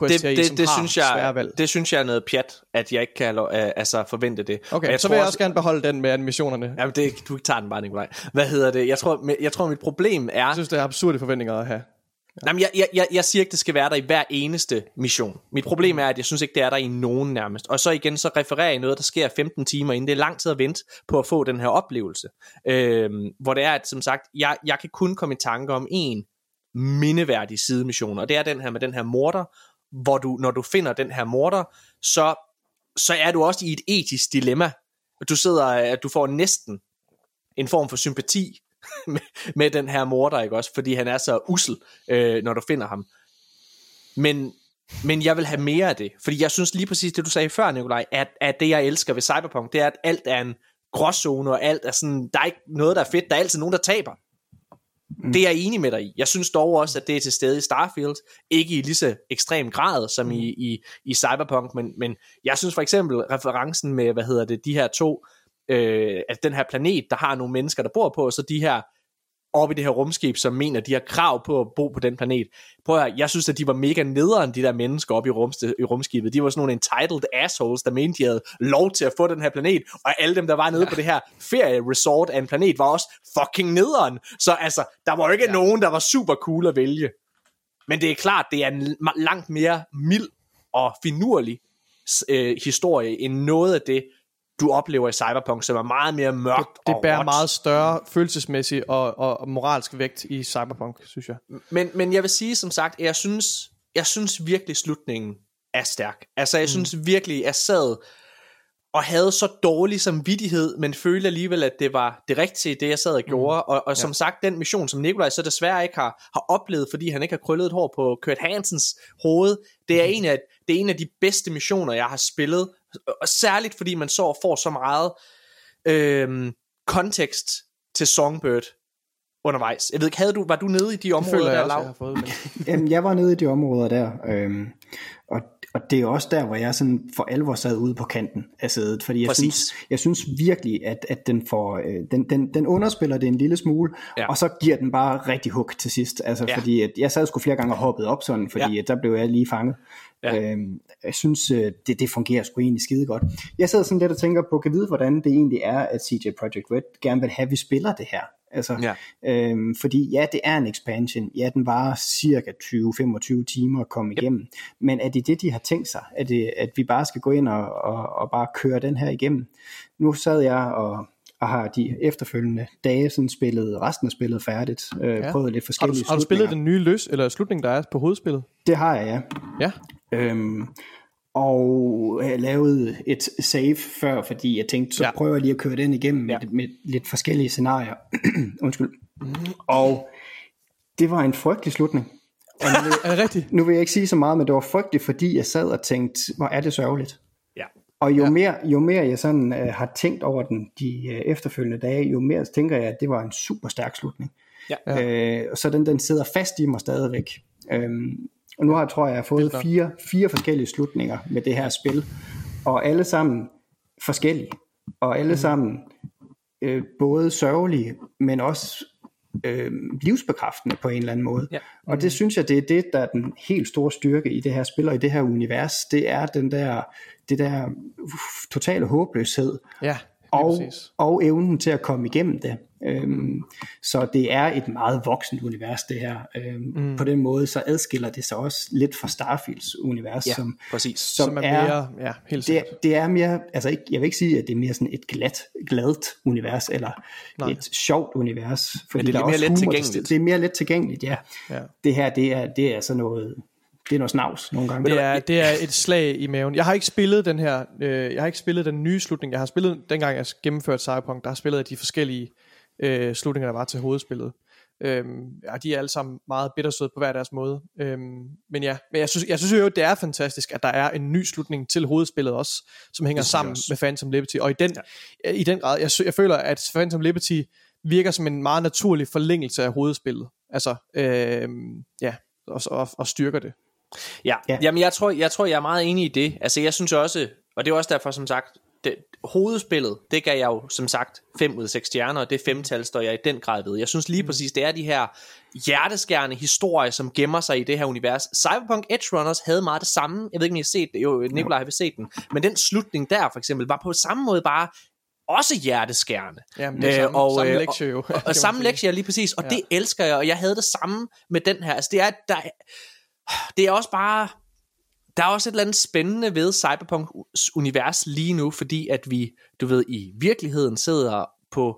det, det, synes jeg, det synes jeg er noget pjat, at jeg ikke kan lov, øh, altså forvente det. Okay, jeg så tror, vil jeg også gerne beholde den med animationerne. Jamen det, du tager den bare, Nikolaj. Hvad hedder det? Jeg tror, jeg tror mit problem er... Jeg synes, det er absurde forventninger at have. Ja. Jamen, jeg, jeg, jeg, jeg siger ikke, det skal være der i hver eneste mission. Mit problem er, at jeg synes ikke, det er der i nogen nærmest. Og så igen, så refererer jeg noget, der sker femten timer inden. Det er lang tid at vente på at få den her oplevelse. Øhm, hvor det er, at som sagt, jeg, jeg kan kun komme i tanke om en mindeværdige sidemission, og det er den her med den her morder, hvor du, når du finder den her morder, så, så er du også i et etisk dilemma. Du sidder, du får næsten en form for sympati med, med den her morder, ikke også? Fordi han er så usel, øh, når du finder ham. Men, men jeg vil have mere af det, fordi jeg synes lige præcis det, du sagde før, Nikolaj, at, at det, jeg elsker ved Cyberpunk, det er, at alt er en gråzone, og alt er sådan, der er ikke noget, der er fedt, der er altid nogen, der taber. Mm. Det er jeg enig med dig i. Jeg synes dog også, at det er til stede i Starfield, ikke i lige så ekstrem grad som mm. i, i, i Cyberpunk, men, men jeg synes for eksempel referencen med, hvad hedder det, de her to, øh, at den her planet, der har nogle mennesker, der bor på, og så de her oppe i det her rumskib, som mener, de har krav på at bo på den planet. Prøv at høre, jeg synes, at de var mega nederen, de der mennesker oppe i, rumste, i rumskibet. De var sådan nogle entitled assholes, der mente, de havde lov til at få den her planet, og alle dem, der var nede ja. på det her ferie-resort af en planet, var også fucking nederen. Så altså, der var jo ikke ja. nogen, der var super cool at vælge. Men det er klart, det er en langt mere mild og finurlig øh, historie, end noget af det, du oplever i Cyberpunk, som er meget mere mørkt. Det, det bærer og meget større følelsesmæssigt og, og moralsk vægt i Cyberpunk, synes jeg. Men, men jeg vil sige, som sagt, jeg synes, jeg synes virkelig, slutningen er stærk. Altså, jeg mm. synes virkelig, jeg sad og havde så dårlig samvittighed, men følte alligevel, at det var det rigtige, det jeg sad og gjorde. Mm. Og, og som ja. sagt, den mission, som Nikolaj så desværre ikke har, har oplevet, fordi han ikke har krøllet et hår på Kurt Hansens hoved, det er, mm. en, af, det er en af de bedste missioner, jeg har spillet. Og særligt fordi man så får så meget øh, kontekst til Songbird undervejs. Jeg ved ikke, havde du, var du nede i de områder føler, der, jeg, også, jeg har fået med? Jamen, jeg var nede i de områder der, øhm, og, og det er også der, hvor jeg sådan for alvor sad ude på kanten af sædet, fordi jeg synes, jeg synes virkelig, at, at den, får, øh, den, den, den underspiller det en lille smule, ja. og så giver den bare rigtig hug til sidst, altså ja. fordi at jeg sad sgu flere gange og hoppede op sådan, fordi ja. at der blev jeg lige fanget. Ja. Øhm, jeg synes, det, det fungerer sgu egentlig skide godt. Jeg sidder sådan lidt og tænker på, kan vide, hvordan det egentlig er, at C D Projekt Red gerne vil have, vi spiller det her. Altså, ja. Øhm, fordi ja, det er en expansion. Ja, den varer cirka tyve til femogtyve timer at komme igennem. Yep. Men er det det, de har tænkt sig? Er det, at vi bare skal gå ind og, og, og bare køre den her igennem? Nu sad jeg og, og har de efterfølgende dage sådan spillet resten af spillet færdigt. Øh, ja. Prøvet lidt forskellige slutninger. Har du, har du spillet den nye løs, eller slutning, der er på hovedspillet? Det har jeg, ja. Ja. Øhm, og jeg lavede et save før, fordi jeg tænkte, så ja. prøver jeg lige at køre den igennem med, ja. med lidt forskellige scenarier. Undskyld. Og det var en frygtelig slutning. Og nu, er det rigtigt? Nu vil jeg ikke sige så meget, men det var frygteligt, fordi jeg sad og tænkte, hvor er det sørgeligt. Ja. Og jo, ja. mere, jo mere jeg sådan, øh, har tænkt over den de øh, efterfølgende dage, jo mere tænker jeg, at det var en super stærk slutning. Ja. Ja. Øh, og så den, den sidder fast i mig stadigvæk. Øhm, Og nu har jeg, tror jeg, jeg har fået fire, fire forskellige slutninger med det her spil, og alle sammen forskellige, og alle mm. sammen øh, både sørgelige, men også øh, livsbekræftende på en eller anden måde. Ja. Mm. Og det synes jeg, det er det, der er den helt store styrke i det her spil, og i det her univers, det er den der, det der uff, totale håbløshed, ja, og, og evnen til at komme igennem det. Øhm, så det er et meget voksent univers det her. Øhm, mm. På den måde så adskiller det sig også lidt fra Starfields univers, ja, som, som, som er, er mere, ja, helt det, det er mere, altså ikke, jeg vil ikke sige at det er mere sådan et glat, gladt univers eller Nej. et sjovt univers, fordi det er, der er mere humor, det er mere let tilgængeligt. Ja. ja. Det her det er det er sådan noget. Det er noget snavs nogle gange. Det er, det er et slag i maven. Jeg har ikke spillet den her, øh, jeg har ikke spillet den nye slutning. Jeg har spillet dengang jeg gennemførte Cyberpunk, der har spillet de forskellige øh, slutninger, der var til hovedspillet. Øhm, ja, de er alle sammen meget bittersøde på hver deres måde. Øhm, men ja, men jeg synes, jeg synes jo, det er fantastisk, at der er en ny slutning til hovedspillet også, som hænger sammen også. med Phantom Liberty. Og i den, ja. i den grad, jeg, jeg føler, at Phantom Liberty virker som en meget naturlig forlængelse af hovedspillet. Altså, øh, ja, og, og, og styrker det. Ja, ja. Jamen jeg tror, jeg tror jeg er meget enig i det. Altså jeg synes også, og det er også derfor som sagt det, hovedspillet, det gav jeg jo som sagt fem ud af seks stjerner, og det femtal står jeg i den grad ved. Jeg synes lige mm. præcis det er de her hjerteskærende historier, som gemmer sig i det her univers. Cyberpunk Edgerunners havde meget det samme. Jeg ved ikke om I har set det. Jo, Nikolaj har set den. Men den slutning der for eksempel var på samme måde bare også hjerteskærende. Jamen, det er samme, øh, og, samme lektie jo. Og, og samme lektie lige præcis. Og ja. det elsker jeg. Og jeg havde det samme med den her. Altså det er der. Det er også bare, der er også et eller andet spændende ved Cyberpunks univers lige nu, fordi at vi, du ved, i virkeligheden sidder på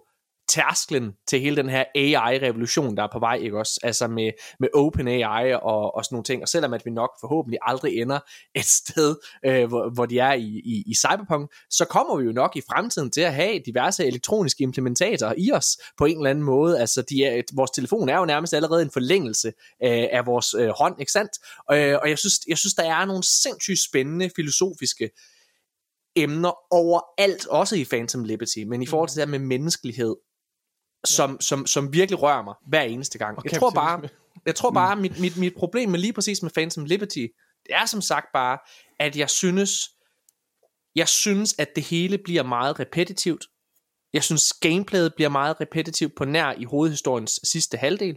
tærsklen til hele den her A I-revolution, der er på vej, ikke også? Altså med, med open A I og, og sådan nogle ting. Og selvom at vi nok forhåbentlig aldrig ender et sted, øh, hvor, hvor de er i, i, i Cyberpunk, så kommer vi jo nok i fremtiden til at have diverse elektroniske implementatorer i os på en eller anden måde. Altså de er, vores telefon er jo nærmest allerede en forlængelse øh, af vores øh, hånd, ikke sandt? Øh, og jeg synes, jeg synes, der er nogle sindssygt spændende filosofiske emner overalt, også i Phantom Liberty, men i forhold til det her med menneskelighed, som, ja. som, som virkelig rører mig hver eneste gang. Okay, jeg tror bare, jeg tror bare mit, mit, mit problem med lige præcis med Phantom Liberty, det er som sagt bare, at jeg synes, jeg synes, at det hele bliver meget repetitivt. Jeg synes, gameplayet bliver meget repetitivt på nær i hovedhistoriens sidste halvdel,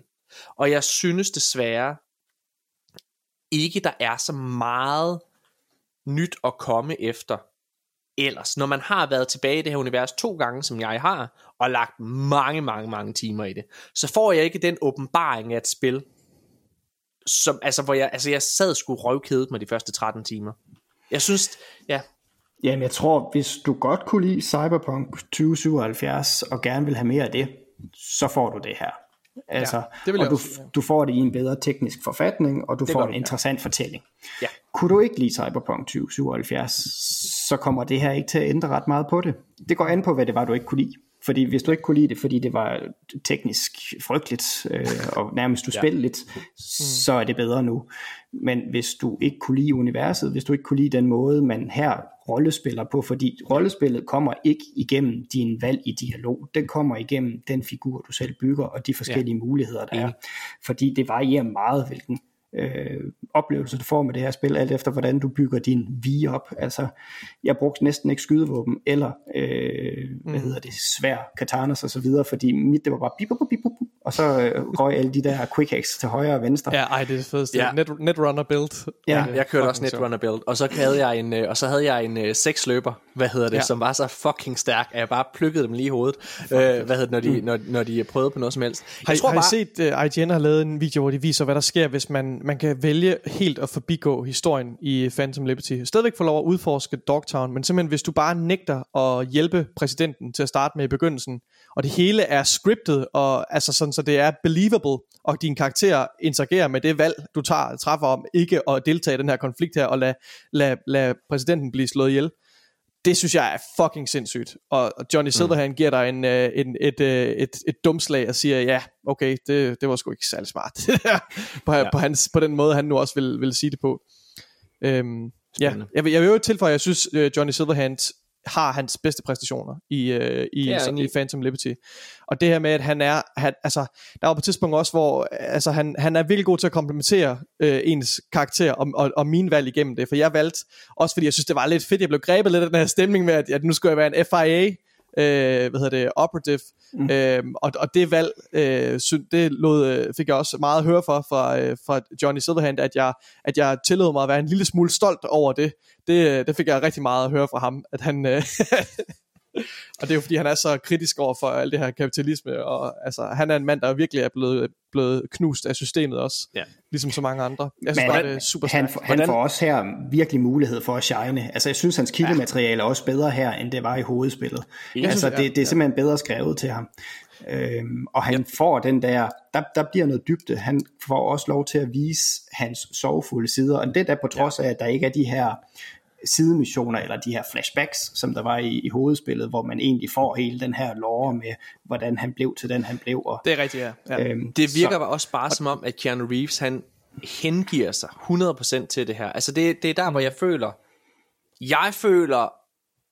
og jeg synes desværre ikke, der er så meget nyt at komme efter ellers, når man har været tilbage i det her univers to gange, som jeg har, og lagt mange, mange, mange timer i det, så får jeg ikke den åbenbaring af et spil, som, altså, hvor jeg, altså, jeg sad sgu røvkedet med de første tretten timer. Jeg synes, ja. Jamen, jeg tror, hvis du godt kunne lide Cyberpunk tyve syvoghalvfjerds, og gerne vil have mere af det, så får du det her. Altså, ja, det vil og du, også, ja. du får det i en bedre teknisk forfatning, og du det får en interessant ja. fortælling. Ja. Kunne du ikke lide Cyberpunk tyve syvoghalvfjerds, så kommer det her ikke til at ændre ret meget på det. Det går an på, hvad det var, du ikke kunne lide. Fordi hvis du ikke kunne lide det, fordi det var teknisk frygteligt, øh, og nærmest du spiller lidt, ja. så er det bedre nu. Men hvis du ikke kunne lide universet, hvis du ikke kunne lide den måde, man her rollespiller på, fordi rollespillet kommer ikke igennem din valg i dialog, den kommer igennem den figur, du selv bygger, og de forskellige ja. muligheder, der ja. er. Fordi det varierer meget, hvilken Øh, oplevelser du får med det her spil, alt efter hvordan du bygger din V op. Altså, jeg brugte næsten ikke skydevåben eller øh, hvad hedder det, svær, katanas og så videre, fordi mit det var bare bip, bip, bip, bip, og så øh, røg alle de der quick hacks til højre og venstre. Ja, ej, det er det fedeste. Ja. Net, netrunner build. Ja, jeg kørte også netrunner build, og så havde jeg en og så havde jeg en øh, seksløber, hvad hedder det, ja. som var så fucking stærk, at jeg bare plukkede dem lige i hovedet. Øh, hvad hedder det, når de mm. når, når de prøvede på noget som helst. Jeg har, tror har bare, I set uh, I G N har lavet en video, hvor de viser, hvad der sker, hvis man man kan vælge helt at forbigå historien i Phantom Liberty. Stadigvæk får lov at udforske Dogtown, men simpelthen hvis du bare nægter at hjælpe præsidenten til at starte med i begyndelsen, og det hele er scriptet, og altså sådan, så det er believable, og din karakter interagerer med det valg, du tager, træffer om ikke at deltage i den her konflikt her, og lade lad, lad præsidenten blive slået ihjel. Det synes jeg er fucking sindssygt. Og Johnny Silverhand mm. giver dig en, en, et, et, et, et dumslag og siger, ja, okay, det, det var sgu ikke særlig smart. på, ja. på, hans, på den måde, han nu også vil, vil sige det på. Øhm, ja. Jeg vil, jeg vil jo tilføje, at jeg synes, Johnny Silverhand har hans bedste præstationer i, øh, i, ja, sådan, i Phantom Liberty. Og det her med, at han er, han, altså, der var på et tidspunkt også, hvor altså, han, han er virkelig god til at komplementere øh, ens karakter og, og, og min valg igennem det. For jeg valgte, også fordi jeg synes, det var lidt fedt, jeg blev grebet lidt af den her stemning med, at, at nu skulle jeg være en F I A, øh, hvad hedder det, operative. Mm. Øh, og, og det valg, øh, det lod, fik jeg også meget at høre for, fra, øh, fra Johnny Silverhand, at jeg, at jeg tillod mig at være en lille smule stolt over det. Det, det fik jeg rigtig meget at høre fra ham, at han, øh, og det er jo fordi han er så kritisk over for alt det her kapitalisme, og altså han er en mand, der virkelig er blevet, blevet knust af systemet også, ja. ligesom så mange andre. Jeg synes Men bare, det er super han, han, han får også her virkelig mulighed for at shine. Altså jeg synes hans kildemateriale er også bedre her, end det var i hovedspillet. Jeg altså synes, det, det er ja. simpelthen bedre skrevet til ham. Øhm, og han yep. får den der, der der bliver noget dybde, han får også lov til at vise hans sorgfulde sider, og det der på trods ja. af at der ikke er de her sidemissioner eller de her flashbacks som der var i, i hovedspillet, hvor man egentlig får hele den her lore med hvordan han blev til den han blev, og, det er rigtigt ja, ja. Øhm, det virker så, også bare og, som om at Keanu Reeves han hengiver sig hundrede procent til det her. Altså det, det er der hvor jeg føler jeg føler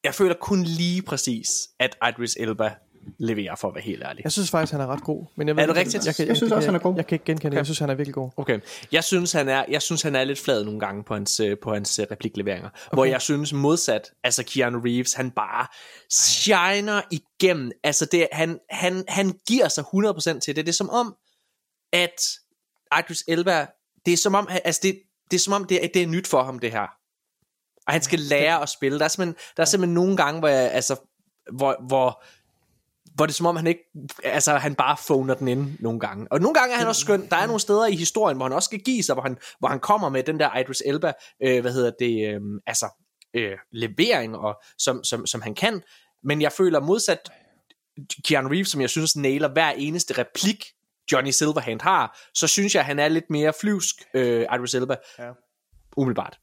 jeg føler kun lige præcis at Idris Elba leverer, for at være helt ærlig. Jeg synes faktisk, han er ret god. Men jeg ved, er det rigtigt? Jeg, jeg, jeg, jeg synes jeg, også, han er god. Jeg, jeg kan ikke genkende okay. det. Jeg synes, han er virkelig god. Okay. Jeg synes, han er, jeg synes, han er lidt flad nogle gange på hans, på hans replikleveringer. Okay. Hvor jeg synes modsat, altså Keanu Reeves, han bare shiner igennem. Altså, det, han, han, han giver sig hundrede procent til det. Det er som om, at Idris Elba, det er som om, altså det, det er som om, det er, det er nyt for ham, det her. Og han skal lære at spille. Der er simpelthen, der er simpelthen nogle gange, hvor jeg, altså, hvor, hvor hvor det er som om han ikke, altså han bare phoner den ind nogle gange, og nogle gange er han også skøn. Der er nogle steder i historien, hvor han også skal give sig, hvor han, hvor han kommer med den der Idris Elba, øh, hvad hedder det, øh, altså øh, levering, og, som, som, som han kan, men jeg føler modsat Keanu Reeves, som jeg synes nailer hver eneste replik, Johnny Silverhand har, så synes jeg, han er lidt mere flyvsk, øh, Idris Elba, ja. Umiddelbart.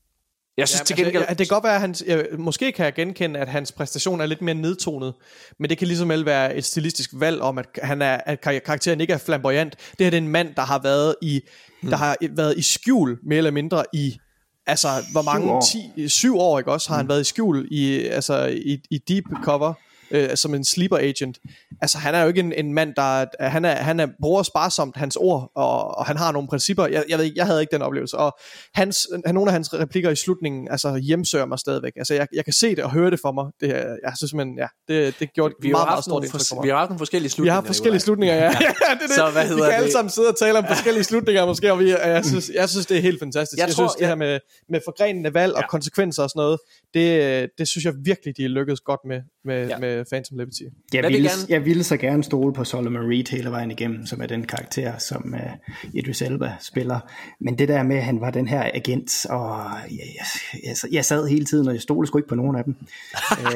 Jeg synes, ja, til gengæld... altså, det kan godt være, at hans, ja, måske kan jeg genkende, at hans præstation er lidt mere nedtonet, men det kan ligesom alt være et stilistisk valg om, at, han er, at karakteren ikke er flamboyant. Det her det er en mand, der har været i, hmm. der har været i skjul, mere eller mindre i... altså, hvor mange... ti, syv år, ikke også? Har han været i skjul i, altså, i, i deep cover, øh, som en sleeper agent. Altså, han er jo ikke en, en mand, der... Han, er, han er, bruger sparsomt hans ord, og, og han har nogle principper. Jeg, jeg ved ikke, jeg havde ikke den oplevelse. Og hans, nogle af hans replikker i slutningen, altså, hjemsøger mig stadigvæk. Altså, jeg, jeg kan se det og høre det for mig. Det, jeg synes simpelthen, ja, det, det gjorde vi meget, meget stort indtryk for mig. Vi har haft nogle forskellige slutninger. Vi har forskellige slutninger, ja. ja. ja det, det. Så hvad hedder vi kan det? Alle sammen sidde og tale om forskellige slutninger, måske. Og vi, og jeg, synes, jeg synes, det er helt fantastisk. Jeg, jeg tror, synes, det jeg... her med, med forgrenende valg og ja. konsekvenser og sådan noget, det, det synes jeg virkelig, de lykkedes godt med, med, ja. med Phantom Liberty. Jeg ville, vil jeg ville så gerne stole på Solomon Reed hele vejen igennem, som er den karakter, som uh, Idris Elba spiller. Men det der med, at han var den her agent, og jeg, jeg, jeg, jeg sad hele tiden, og jeg stolede sgu ikke på nogen af dem.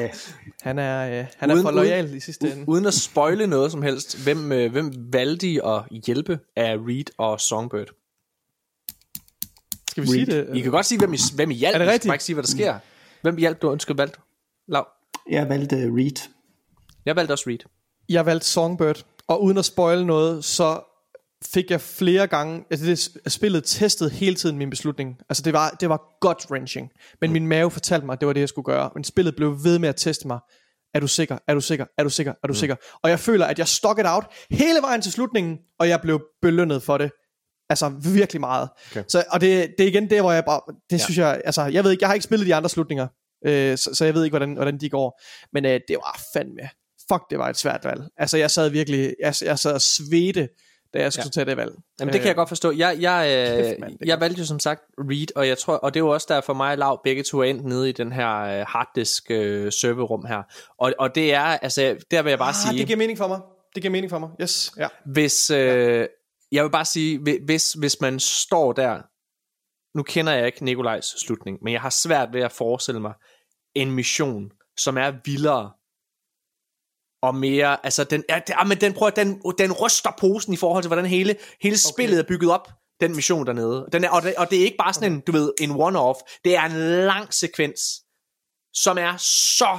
Æh, han er, øh, han uden, er for lojal i sidste ende. Uden at spoile noget som helst, hvem, øh, hvem valgte I at hjælpe af Reed og Songbird? Skal vi Reed. sige det? I kan godt sige, hvem I, hvem I hjalp. Er det rigtigt? Jeg skal ikke sige, hvad der sker. Hvem hjalp du? Undskyld, valgte du? Lav? Jeg valgte Reed. Jeg valgte også Reed. Jeg valgte Songbird. Og uden at spoile noget, så fik jeg flere gange... Altså det, spillet testede hele tiden min beslutning. Altså det var, det var gut-wrenching. Men min mave fortalte mig, at det var det, jeg skulle gøre. Men spillet blev ved med at teste mig. Er du sikker? Er du sikker? Er du sikker? Er du mm. sikker? Og jeg føler, at jeg stuck it out hele vejen til slutningen, og jeg blev belønnet for det. Altså virkelig meget. Okay. Så, og det, det er igen det, hvor jeg bare... Det ja. synes jeg... Altså jeg ved ikke, jeg har ikke spillet de andre slutninger, øh, så, så jeg ved ikke, hvordan, hvordan de går. Men øh, det var fandme... Fuck, det var et svært valg. Altså jeg sad virkelig... Jeg, jeg sad og svedte, da jeg skulle ja. tage det valg. Jamen det kan jeg godt forstå. Jeg, jeg, Kæft, man, jeg valgte jo som sagt Reed, og jeg tror, og det er jo også der for mig og Lav begge to er endt nede i den her harddisk øh, serverrum her. Og, og det er, altså der vil jeg bare ah, sige... Det giver mening for mig. Det giver mening for mig, yes. Ja. Hvis, øh, ja. jeg vil bare sige, hvis, hvis man står der, nu kender jeg ikke Nikolajs slutning, men jeg har svært ved at forestille mig en mission, som er vildere og mere, altså den, ja, det, ja, men den, prøver, den, den ryster posen i forhold til, hvordan hele, hele spillet okay. er bygget op, den mission dernede. Den er, og, det, og det er ikke bare sådan okay. en, du ved, en one-off, det er en lang sekvens, som er så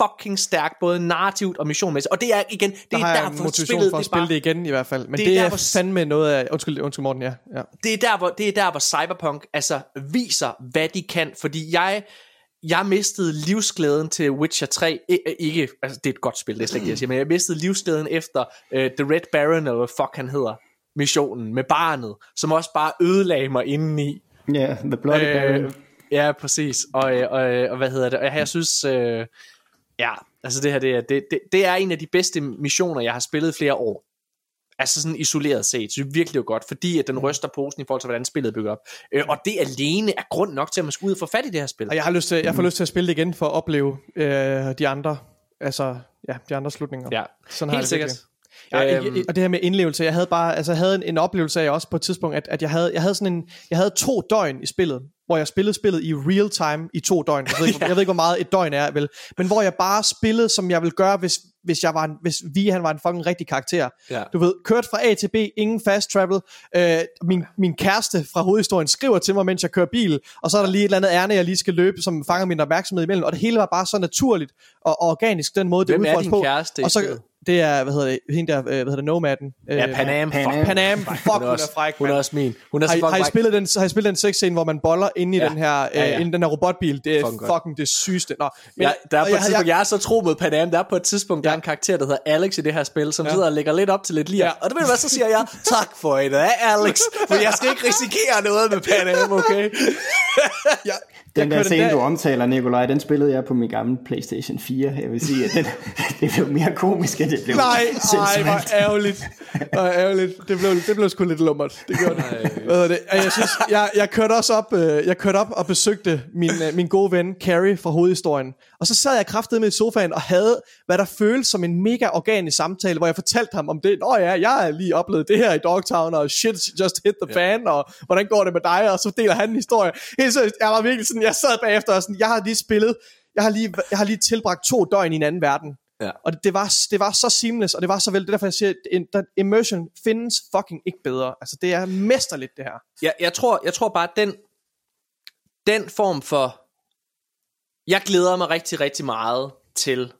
fucking stærk, både narrativt og missionmæssigt. Og det er igen, det der er der, hvor spillet... for at det spille bare, det igen i hvert fald, men det, det er, der, er fandme noget af... Undskyld, undskyld Morten, ja. ja. Det, er der, hvor, det er der, hvor Cyberpunk altså viser, hvad de kan, fordi jeg... Jeg mistede livsglæden til Witcher tre, ikke, altså det er et godt spil, det er slet ikke det jeg siger, men jeg mistede livsglæden efter uh, The Red Baron, eller hvad fuck han hedder, missionen med barnet, som også bare ødelagde mig indeni. Ja, yeah, The Bloody øh, Baron. Ja, præcis, og, og, og, og hvad hedder det, og jeg, jeg synes, øh, ja, altså det her, det er, det, det, det er en af de bedste missioner, jeg har spillet flere år. Altså sådan isoleret set, så det er virkelig jo godt, fordi at den ryster posen i forhold til, hvordan spillet bygger op. Øh, og det alene er grund nok til, at man skal ud og få fat i det her spil. Og jeg har lyst til, jeg får lyst til at spille det igen, for at opleve øh, de andre, altså, ja, de andre slutninger. Ja, sådan helt har sikkert. Ja, øhm. Og det her med indlevelse, jeg havde bare, altså jeg havde en, en oplevelse af også på et tidspunkt, at, at jeg, havde, jeg havde sådan en, jeg havde to døgn i spillet, hvor jeg spillede spillet i real time i to døgn. Jeg ved ikke, ja. jeg ved ikke hvor meget et døgn er, vel, men hvor jeg bare spillede, som jeg ville gøre, hvis, hvis jeg var en, hvis vi, han var en fucking rigtig karakter. Ja. Du ved, kørt fra A til B, ingen fast travel, øh, min, min kæreste fra hovedhistorien skriver til mig, mens jeg kører bil, og så er der lige et eller andet ærne, jeg lige skal løbe, som fanger min opmærksomhed imellem, og det hele var bare så naturligt og, og organisk, den måde, det udfordres på. Hvem er din kæreste? Og så, det er, hvad hedder det, hende der, hvad hedder det, Nomaden. Ja, Panam. Panam, Panam. Fuck, hun er fræk, hun er også min. Hun er har, har, I spillet den, har I spillet den sexscene, hvor man boller inde i ja. den her, ja, ja. Inde den her robotbil? Det er fucking, fucking det sygeste. Nå, men, ja, der er på et tidspunkt, jeg, jeg er så tro mod Panam, der er på et tidspunkt, ja. der er en karakter, der hedder Alex i det her spil, som ja. sidder og lægger lidt op til lidt lir. Ja. Og det ved du hvad, så siger jeg, tak for i dag, Alex, for jeg skal ikke risikere noget med Panam, okay? ja. Den der scene, du omtaler, Nikolaj, den spillede jeg på min gamle PlayStation fire. Jeg vil sige, at den, det blev mere komisk, end det blev nej, sensuelt. Nej, hvor ærgerligt. Hvor ærgerligt. Det blev, det blev sgu lidt lummert. Det gjorde det. det. Jeg, synes, jeg, jeg, kørte også op, jeg kørte op og besøgte min, min gode ven, Carrie, fra hovedhistorien. Og så sad jeg kraftedeme med i sofaen og havde, hvad der føltes som en mega organisk samtale, hvor jeg fortalte ham om det. Nå ja, jeg har lige oplevet det her i Dogtown, og shit just hit the fan, ja. og hvordan går det med dig? Og så deler han en historie. Helt seriøst, jeg var virkelig sådan... Jeg sad bagefter og sådan, jeg har lige spillet, jeg har lige, jeg har lige tilbragt to døgn i en anden verden. Ja. Og det, det, var, det var så seamless, og det var så vel, det er derfor jeg siger, at immersion findes fucking ikke bedre. Altså det er mesterligt det her. Ja, jeg tror, jeg tror bare, at den, den form for, jeg glæder mig rigtig, rigtig meget til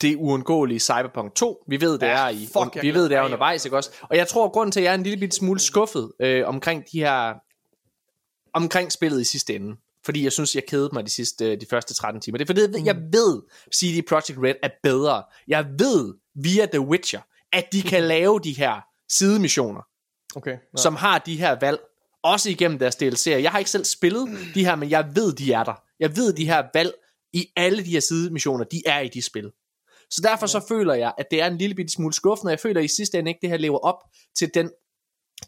det uundgåelige Cyberpunk to. Vi ved det ja, er i fuck, vi ved det er undervejs, ikke også? Og jeg tror grund til at jeg er en lille bitte smule skuffet øh, omkring de her omkring spillet i sidste ende, fordi jeg synes jeg kedede mig de sidste de første tretten timer. Det er fordi mm. jeg ved C D Projekt Red er bedre. Jeg ved via The Witcher at de kan lave de her sidemissioner. Okay. Ja. Som har de her valg også igennem deres D L C'er. Jeg har ikke selv spillet de her, men jeg ved de er der. Jeg ved de her valg i alle de her sidemissioner, de er i de spil. Så derfor så føler jeg, at det er en lille bitte smule skuffende, og jeg føler at i sidste ende ikke, det her lever op til den,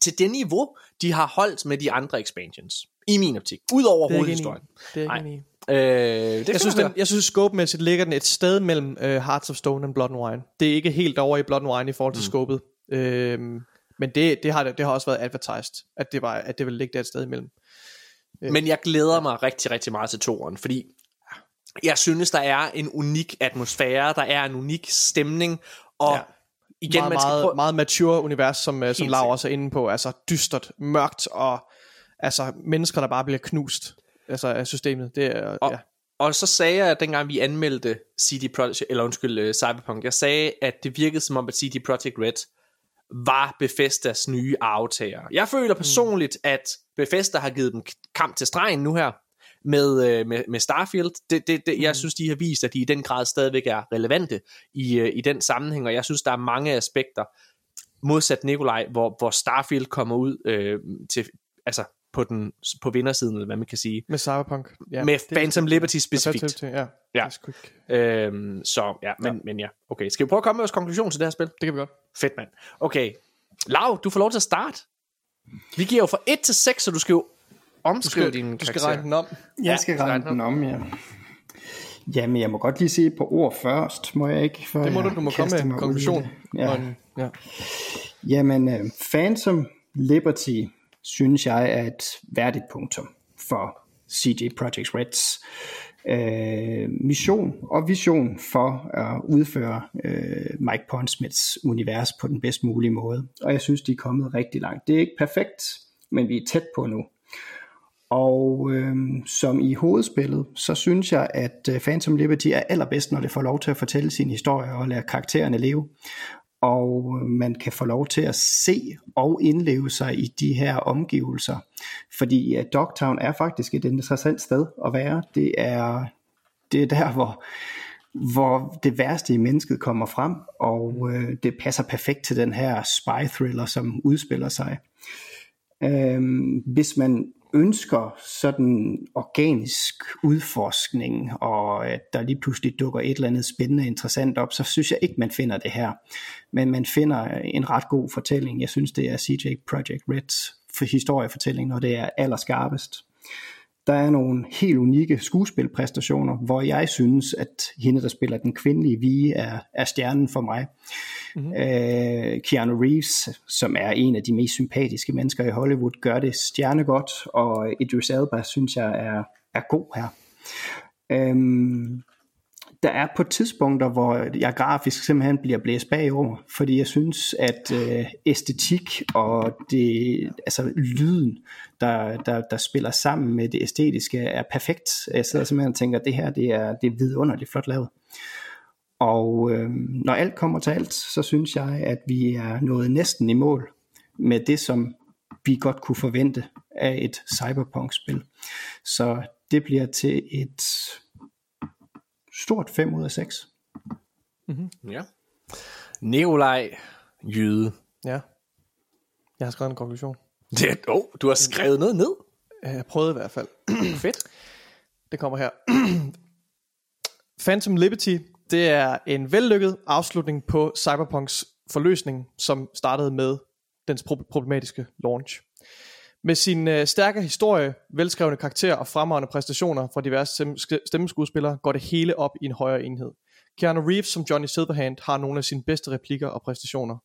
til det niveau, de har holdt med de andre expansions. I min optik. Udover hovedhistorien. Det er ikke øh, det jeg, synes, den, jeg synes, scope-mæssigt ligger den et sted mellem uh, Hearts of Stone og Blood and Wine. Det er ikke helt over i Blood and Wine i forhold til mm. scopet. Øhm, men det, det, har, det har også været advertised, at det, var, at det ville ligge der et sted imellem. Øh. Men jeg glæder mig rigtig, rigtig meget til toeren, fordi jeg synes, der er en unik atmosfære, der er en unik stemning, og ja. igen, meget, man skal prøve... meget mature univers, som, uh, som Lav også er inde på, altså dystert, mørkt, og altså mennesker, der bare bliver knust altså, af systemet. Det er, og, ja. og så sagde jeg, at dengang vi anmeldte C D Projekt, eller undskyld, uh, Cyberpunk, jeg sagde, at det virkede som om, at C D Projekt Red var Bethesdas nye arvtager. Jeg føler personligt, mm. at Bethesda har givet dem kamp til stregen nu her, Med, med, med Starfield. Det, det, det, jeg mm. synes de har vist at de i den grad stadigvæk er relevante i, i den sammenhæng. Og jeg synes der er mange aspekter modsat Nikolaj, hvor, hvor Starfield kommer ud øh, til, altså på, den, på vindersiden, eller hvad man kan sige, med Cyberpunk, ja, med Phantom Liberty specifikt. Ja, ja. Øhm, Så ja men, ja men ja okay. Skal vi prøve at komme med vores konklusion til det her spil? Det kan vi godt. Fedt mand. Okay Lav, du får lov til at starte. Vi giver jo fra et til seks, så du skal jo omskrive din karakter. Du skal regne den om. Jeg ja, skal regne den om, ja. Jamen, jeg må godt lige sige et par ord først, må jeg ikke? Det må du, du må komme med konklusion. Ja. Ja. Jamen, uh, Phantom Liberty, synes jeg, er et værdigt punktum for C D Projekt Reds uh, mission og vision for at udføre uh, Mike Pondsmiths univers på den bedst mulige måde. Og jeg synes, de er kommet rigtig langt. Det er ikke perfekt, men vi er tæt på nu. Og øhm, som i hovedspillet, så synes jeg, at Phantom Liberty er allerbedst, når det får lov til at fortælle sin historie og lade karaktererne leve. Og man kan få lov til at se og indleve sig i de her omgivelser. Fordi Dogtown er faktisk et interessant sted at være. Det er, det er der, hvor... hvor det værste i mennesket kommer frem, og øh, det passer perfekt til den her spy-thriller, som udspiller sig. Øhm, hvis man ønsker sådan organisk udforskning, og at der lige pludselig dukker et eller andet spændende interessant op, så synes jeg ikke, man finder det her. Men man finder en ret god fortælling. Jeg synes, det er C D Projekt Reds historiefortælling, når det er allerskarpest. Der er nogle helt unikke skuespilpræstationer, hvor jeg synes, at hende, der spiller den kvindelige Vige, er, er stjernen for mig. Mm-hmm. Øh, Keanu Reeves, som er en af de mest sympatiske mennesker i Hollywood, gør det stjernegodt, og Idris Elba, synes jeg, er, er god her. Øhm, der er på tidspunkter, hvor jeg grafisk simpelthen bliver blæst bagover, fordi jeg synes, at øh, æstetik og det, altså lyden, Der, der, der spiller sammen med det æstetiske, er perfekt. Jeg sidder simpelthen og tænker, at det her det er, det er vidunderligt flot lavet. Og øh, når alt kommer til alt, så synes jeg, at vi er nået næsten i mål med det, som vi godt kunne forvente af et cyberpunk-spil. Så det bliver til et stort fem ud af seks. Mm-hmm. Ja. Nikolaj Jydme. Ja. Jeg har skrevet en konklusion. Det, oh, du har skrevet noget ned. Jeg prøvede i hvert fald. Fedt. Det kommer her. Phantom Liberty, det er en vellykket afslutning på Cyberpunks forløsning, som startede med dens problematiske launch. Med sin øh, stærke historie, velskrevne karakterer og fremragende præstationer fra diverse stemmeskuespillere, går det hele op i en højere enhed. Keanu Reeves som Johnny Silverhand har nogle af sine bedste replikker og præstationer.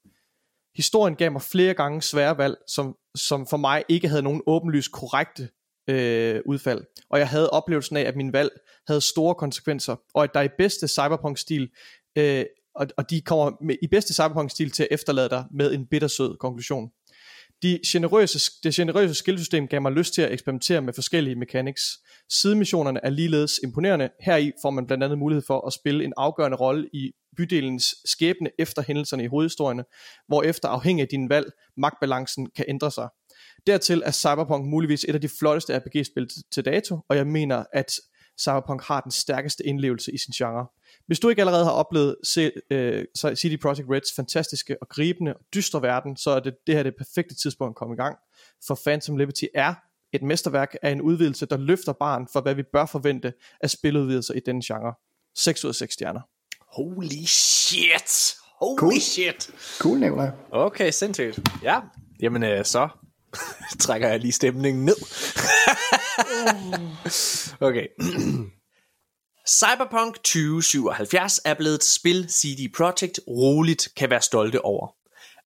Historien gav mig flere gange svære valg, som, som for mig ikke havde nogen åbenlyst korrekte øh, udfald. Og jeg havde oplevelsen af, at mine valg havde store konsekvenser, og at der i bedste cyberpunk-stil øh, og, og de kommer med, i bedste cyberpunk-stil til at efterlade dig med en bittersød konklusion. De generøse, det generøse skillsystem gav mig lyst til at eksperimentere med forskellige mechanics. Sidemissionerne er ligeledes imponerende. Heri får man blandt andet mulighed for at spille en afgørende rolle i bydelens skæbne efter hændelserne i hovedhistorierne, hvor efter afhængig af dine valg, magtbalancen kan ændre sig. Dertil er Cyberpunk muligvis et af de flotteste R P G-spil til dato, og jeg mener, at Cyberpunk har den stærkeste indlevelse i sin genre. Hvis du ikke allerede har oplevet C D Projekt Reds fantastiske og gribende og dystre verden, så er det, det her det perfekte tidspunkt at komme i gang. For Phantom Liberty er et mesterværk af en udvidelse, der løfter barn for, hvad vi bør forvente af spiludvidelser i denne genre. seks ud af seks stjerner. Holy shit! Holy cool. shit! Cool, Nikolaj. Okay, sindssygt. Ja, jamen øh, så trækker jeg lige stemningen ned. Okay. Cyberpunk tyve syvoghalvfjerds er blevet et spil, C D Projekt roligt kan være stolte over.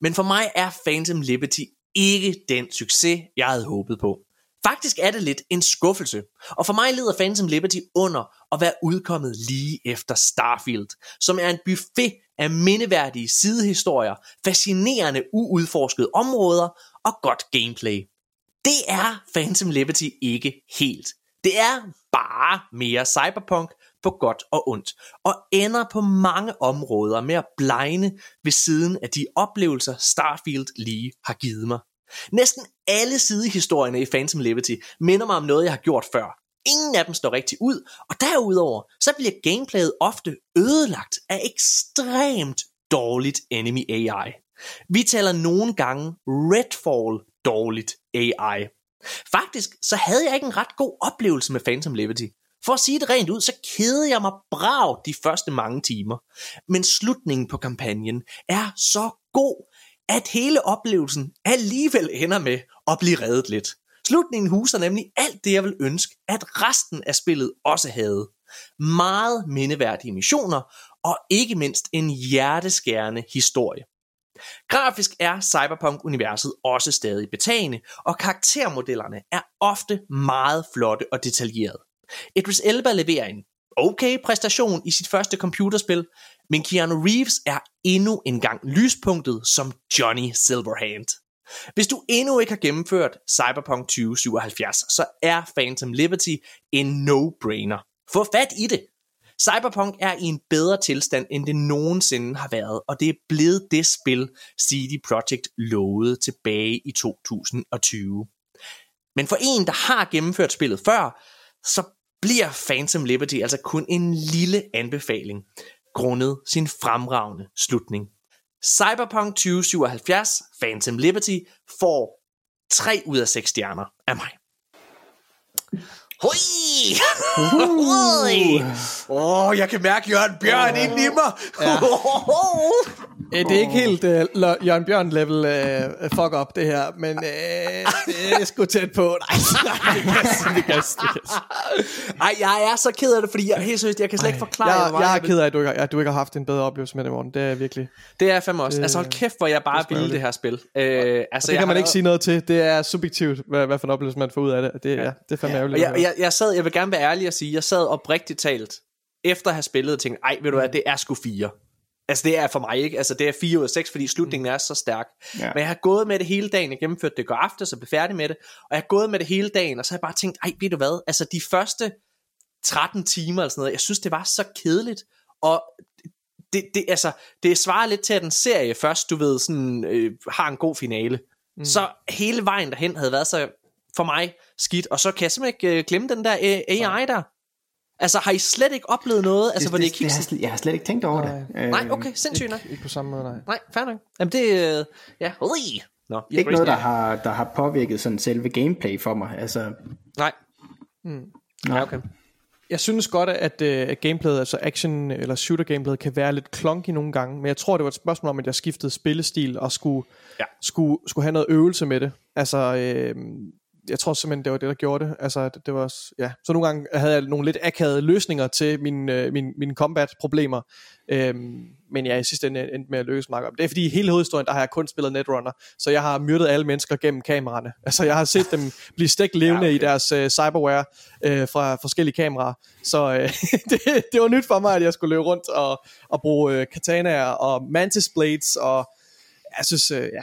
Men for mig er Phantom Liberty ikke den succes, jeg havde håbet på. Faktisk er det lidt en skuffelse, og for mig leder Phantom Liberty under at være udkommet lige efter Starfield, som er en buffet af mindeværdige sidehistorier, fascinerende uudforskede områder og godt gameplay. Det er Phantom Liberty ikke helt. Det er bare mere cyberpunk på godt og ondt, og ender på mange områder med at blegne ved siden af de oplevelser, Starfield lige har givet mig. Næsten alle sidehistorierne i Phantom Liberty minder mig om noget, jeg har gjort før. Ingen af dem står rigtig ud, og derudover så bliver gameplayet ofte ødelagt af ekstremt dårligt enemy A I. Vi taler nogle gange Redfall dårligt A I. Faktisk så havde jeg ikke en ret god oplevelse med Phantom Liberty. For at sige det rent ud, så kedede jeg mig brav de første mange timer. Men slutningen på kampagnen er så god, at hele oplevelsen alligevel ender med at blive reddet lidt. Slutningen huser nemlig alt det, jeg ville ønske, at resten af spillet også havde. Meget mindeværdige missioner, og ikke mindst en hjerteskærende historie. Grafisk er cyberpunk-universet også stadig betagende, og karaktermodellerne er ofte meget flotte og detaljerede. Idris Elba leverer en okay præstation i sit første computerspil, men Keanu Reeves er endnu engang lyspunktet som Johnny Silverhand. Hvis du endnu ikke har gennemført Cyberpunk tyve syvoghalvfjerds, så er Phantom Liberty en no-brainer. Få fat i det! Cyberpunk er i en bedre tilstand, end det nogensinde har været, og det er blevet det spil, C D Projekt lovede tilbage i to tusind og tyve. Men for en, der har gennemført spillet før, så bliver Phantom Liberty altså kun en lille anbefaling, grundet sin fremragende slutning. Cyberpunk tyve syvoghalvfjerds Phantom Liberty får tre ud af seks stjerner af mig. Hoi! Hoi! Åh, oh, jeg kan mærke Jørgen Bjørn oh. inden i mig. Ja. Oh. Det er ikke helt uh, Jørgen Bjørn-level uh, fuck-up, det her, men uh, det er sgu tæt på. Nej, nej, det kan det kan Ej, jeg er så ked af det, fordi jeg, helt seriøst, jeg kan slet ikke forklare jeg, mig. Jeg er ked af, at du ikke, at du ikke har haft en bedre oplevelse med det, Morten. Det er virkelig... Det er fandme også. Øh, altså hold kæft, hvor jeg bare ville det her spil. Øh, altså, det kan man ikke sige noget til. Det er subjektivt, hvad, hvad for en oplevelse man får ud af det. Det, ja. Ja, det er fandme ærgerligt. Jeg, jeg, jeg, sad, jeg vil gerne være ærlig og sige, jeg sad oprigtigt talt, efter at have spillet og tænkte, ej, ved du hvad, det er sgu fire. Altså det er for mig ikke, altså det er fire ud af seks, fordi slutningen er så stærk. Ja. Men jeg har gået med det hele dagen, jeg gennemførte det går aftes og blev færdig med det, og jeg har gået med det hele dagen, og så har jeg bare tænkt, ej, ved du hvad, altså de første tretten timer eller sådan noget, jeg synes det var så kedeligt, og det, det, altså, det svarer lidt til, at en serie først, du ved, sådan, øh, har en god finale. Mm. Så hele vejen derhen havde været så for mig skidt, og så kan jeg simpelthen ikke øh, glemme den der øh, A I der. Altså, har I slet ikke oplevet noget? Altså, det, det, det, det har slet, jeg har slet ikke tænkt over det. Øh, nej, okay, sindssygt nok. Ikke, ikke på samme måde, nej. Nej, færdig. Jamen det, øh, ja, Nå, ikke noget, der har, der har påvirket sådan selve gameplay for mig, altså. Nej. Mm. Nej, okay. Jeg synes godt, at, at gameplayet, altså action- eller shooter-gameplayet, kan være lidt klonky nogle gange, men jeg tror, det var et spørgsmål om, at jeg skiftede spillestil og skulle, ja. skulle, skulle have noget øvelse med det. Altså, øh, jeg tror simpelthen, det var det, der gjorde det. Altså, det, det var, ja. Så nogle gange havde jeg nogle lidt akavede løsninger til mine, mine, mine combat-problemer. Øhm, men ja, i sidste ende endte med at løse meget om. Det er fordi, i hele hovedhistorien, der har jeg kun spillet Netrunner, så jeg har myrdet alle mennesker gennem kameraerne. Altså, jeg har set dem blive stegt levende ja, okay. i deres uh, cyberware uh, fra forskellige kameraer. Så uh, det, det var nyt for mig, at jeg skulle løbe rundt og, og bruge uh, katanaer og mantis blades, og jeg synes, uh, ja,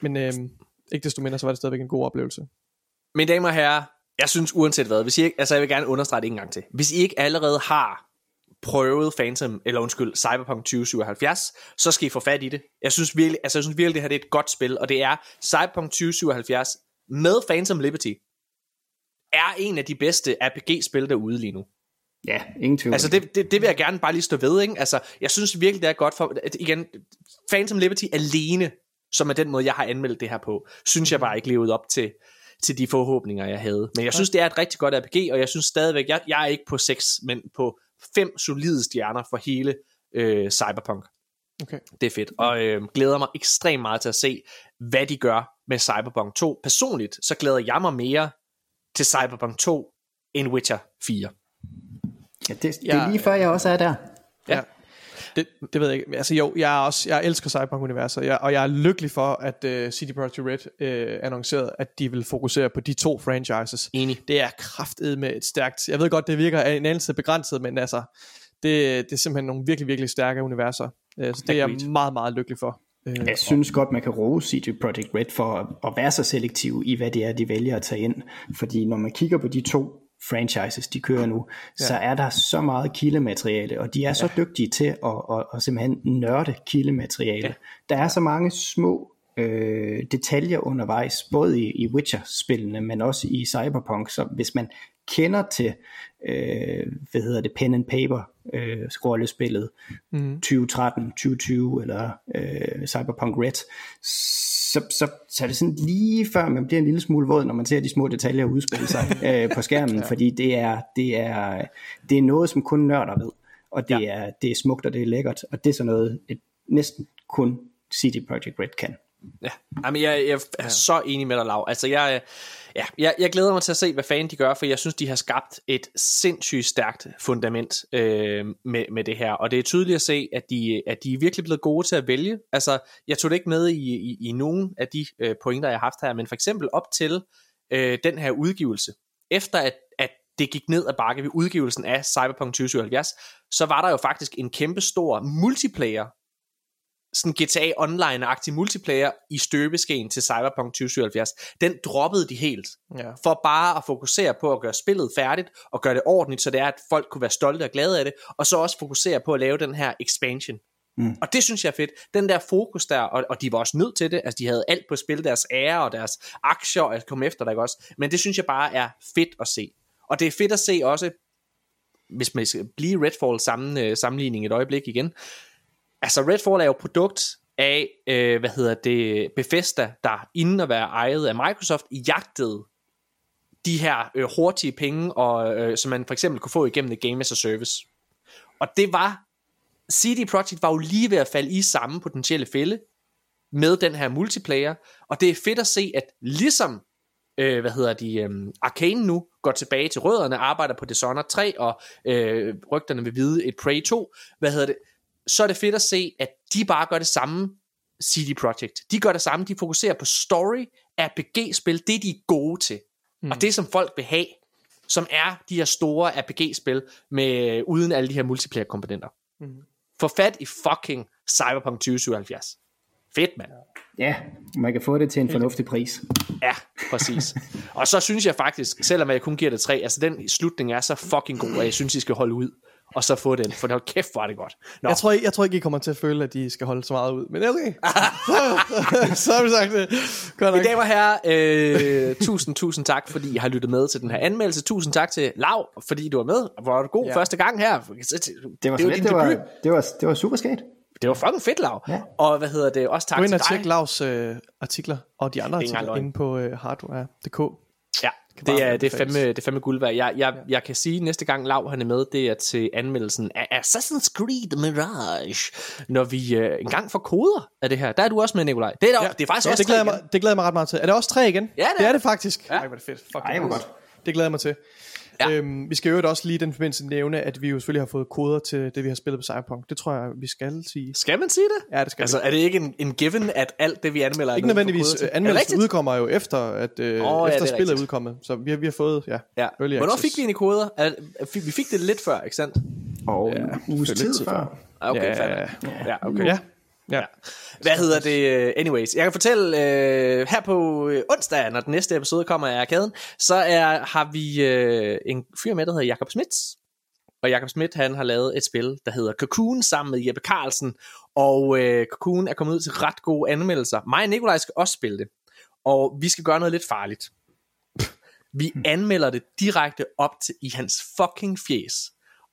men uh, ikke desto mindre, så var det stadigvæk en god oplevelse. Mine damer og herrer, jeg synes uanset hvad, hvis I ikke, altså jeg vil gerne understrege det en gang til. Hvis I ikke allerede har prøvet Phantom, eller undskyld, Cyberpunk tyve syvoghalvfjerds, så skal I få fat i det. Jeg synes virkelig, altså jeg synes virkelig, det her det er et godt spil, og det er Cyberpunk tyve syvoghalvfjerds med Phantom Liberty er en af de bedste R P G-spil derude lige nu. Ja, ingen tvivl. Altså det, det, det vil jeg gerne bare lige stå ved, ikke? Altså jeg synes virkelig, det er godt for, igen, Phantom Liberty alene, som er den måde, jeg har anmeldt det her på, synes jeg bare ikke levet op til til de forhåbninger, jeg havde. Men jeg synes, det er et rigtig godt R P G, og jeg synes stadigvæk, jeg, jeg er ikke på seks, men på fem solide stjerner for hele øh, Cyberpunk. Okay. Det er fedt, og øh, glæder mig ekstremt meget til at se, hvad de gør med Cyberpunk to. Personligt, så glæder jeg mig mere til Cyberpunk to, end Witcher fire. Ja, det, det er lige før, jeg også er der. Ja. Det, det ved jeg ikke. Altså jo, jeg er også, jeg elsker Cyberpunk-universet, jeg, og jeg er lykkelig for, at uh, C D Projekt Red uh, annoncerede, at de vil fokusere på de to franchises. Enig. Det er kraftedeme med et stærkt. Jeg ved godt, det virker en anelse begrænset, men altså, det, det er simpelthen nogle virkelig, virkelig stærke universer. Uh, så det er jeg meget, meget lykkelig for. Uh, jeg og... synes godt, man kan rose C D Projekt Red for at, at være så selektiv i, hvad det er, de vælger at tage ind. Fordi når man kigger på de to franchises, de kører nu, ja. Så er der så meget kildemateriale, og de er ja. Så dygtige til at, at, at simpelthen nørde kildemateriale. Ja. Der er så mange små øh, detaljer undervejs, både i, i Witcher-spillene, men også i Cyberpunk, så hvis man kender til, øh, hvad hedder det, pen and paper øh, scrollespillet, mm-hmm. tyve tretten, tyve tyve, eller øh, Cyberpunk Red, så, så, så er det sådan lige før, man bliver en lille smule våd, når man ser de små detaljer udspille sig øh, på skærmen, ja. Fordi det er, det, er, det er noget, som kun nørder ved, og det, ja. er, det er smukt, og det er lækkert, og det er sådan noget, et, næsten kun C D Projekt Red kan. Ja, jamen, jeg, jeg er ja. så enig med dig, Lav. Altså, jeg, ja, jeg, jeg glæder mig til at se, hvad fanden de gør, for jeg synes, de har skabt et sindssygt stærkt fundament øh, med, med det her. Og det er tydeligt at se, at de, at de er virkelig blevet gode til at vælge. Altså, jeg tog det ikke med i, i, i nogen af de øh, pointer, jeg har haft her, men for eksempel op til øh, den her udgivelse. Efter at, at det gik ned ad bakke ved udgivelsen af Cyberpunk tyve syvoghalvfjerds, så var der jo faktisk en kæmpe stor multiplayer, sådan G T A Online-agtig multiplayer i støbeskeen til Cyberpunk tyve syvoghalvfjerds. Den droppede de helt, ja. For bare at fokusere på at gøre spillet færdigt, og gøre det ordentligt, så det er, at folk kunne være stolte og glade af det, og så også fokusere på at lave den her expansion. Mm. Og det synes jeg er fedt. Den der fokus der, og, og de var også nødt til det, altså de havde alt på spil, deres ære og deres aktier, og at komme efter der også, men det synes jeg bare er fedt at se. Og det er fedt at se også, hvis man skal blive Redfall sammen, sammenligning et øjeblik igen. Altså Redfall er jo produkt af, øh, hvad hedder det, Bethesda, der inden at være ejet af Microsoft, jagtede de her øh, hurtige penge, og, øh, som man for eksempel kunne få igennem det Game as a Service. Og det var, C D Projekt var jo lige ved at falde i samme potentielle fælde med den her multiplayer, og det er fedt at se, at ligesom, øh, hvad hedder de, øh, Arcane nu går tilbage til rødderne, arbejder på Dishonored tre, og øh, rygterne vil vide et Prey to, hvad hedder det, så er det fedt at se, at de bare gør det samme. C D Projekt, de gør det samme, de fokuserer på story, R P G-spil, det er de gode til, mm. og det som folk vil have, som er de her store R P G-spil, med, uden alle de her multiplayer-komponenter. Mm. Få fat i fucking Cyberpunk tyve syvoghalvfjerds. Fedt, mand. Ja, man kan få det til en fornuftig pris. Ja, præcis. Og så synes jeg faktisk, selvom jeg kun giver det tre, altså den slutning er så fucking god, at jeg synes, I skal holde ud. Og så få den, for det hold kæft, var det godt. Nå. Jeg tror ikke, jeg tror ikke, I kommer til at føle, at de skal holde så meget ud. Men okay, så har vi sagt det. Godt. I dag var her, øh, tusind, tusind tak, fordi I har lyttet med til den her anmeldelse. Tusind tak til Lav, fordi du var med. Var du god ja. første gang her? Det var, det var din det debut. Var, det var, det var super skægt. Det var fucking fedt, Lav. Ja. Og hvad hedder det, også tak til dig. Gå ind og tjek Lavs øh, artikler og de andre artikler inde på øh, hardware punktum d k. Ja, det er, det, er fandme, det er fandme guld værd. Jeg, jeg, jeg kan sige, at næste gang Lav han er med, det er til anmeldelsen af Assassin's Creed Mirage, når vi øh, engang får koder af det her. Der er du også med, Nikolaj. Det er, der, ja, det er faktisk ja, også det glæder, mig, det glæder mig ret meget til. Er det også tre igen? Ja, det er det, er det faktisk. Ja. Ej, hvor er det fedt. Fuck, ej, hvor godt. Det glæder jeg mig til. Ja. Øhm, vi skal jo også lige den forbindelse nævne, at vi jo selvfølgelig har fået koder til det, vi har spillet på Cyberpunk. Det tror jeg, vi skal sige. Skal man sige det? Ja, det skal. Altså, er det ikke en, en given, at alt det, vi anmelder... Ikke nødvendigvis. Anmeldelsen udkommer jo efter, at øh, oh, efter ja, spillet rigtigt. Er udkommet. Så vi har, vi har fået... Ja, ja. Hvornår fik vi en koder? Vi fik det lidt før, ikke sandt? Og ja, uges tid før. Okay, ja, ja, okay. Ja. Ja. Hvad hedder det? Anyways, jeg kan fortælle øh, her på onsdag, når den næste episode kommer af Arkaden, så er, har vi øh, en fyr med, der hedder Jakob Smits. Og Jakob Smits, han har lavet et spil, der hedder Cocoon, sammen med Jeppe Carlsen. Og øh, Cocoon er kommet ud til ret gode anmeldelser. Mig og Nikolaj skal også spille det. Og vi skal gøre noget lidt farligt. Vi anmelder det direkte op til i hans fucking fjes.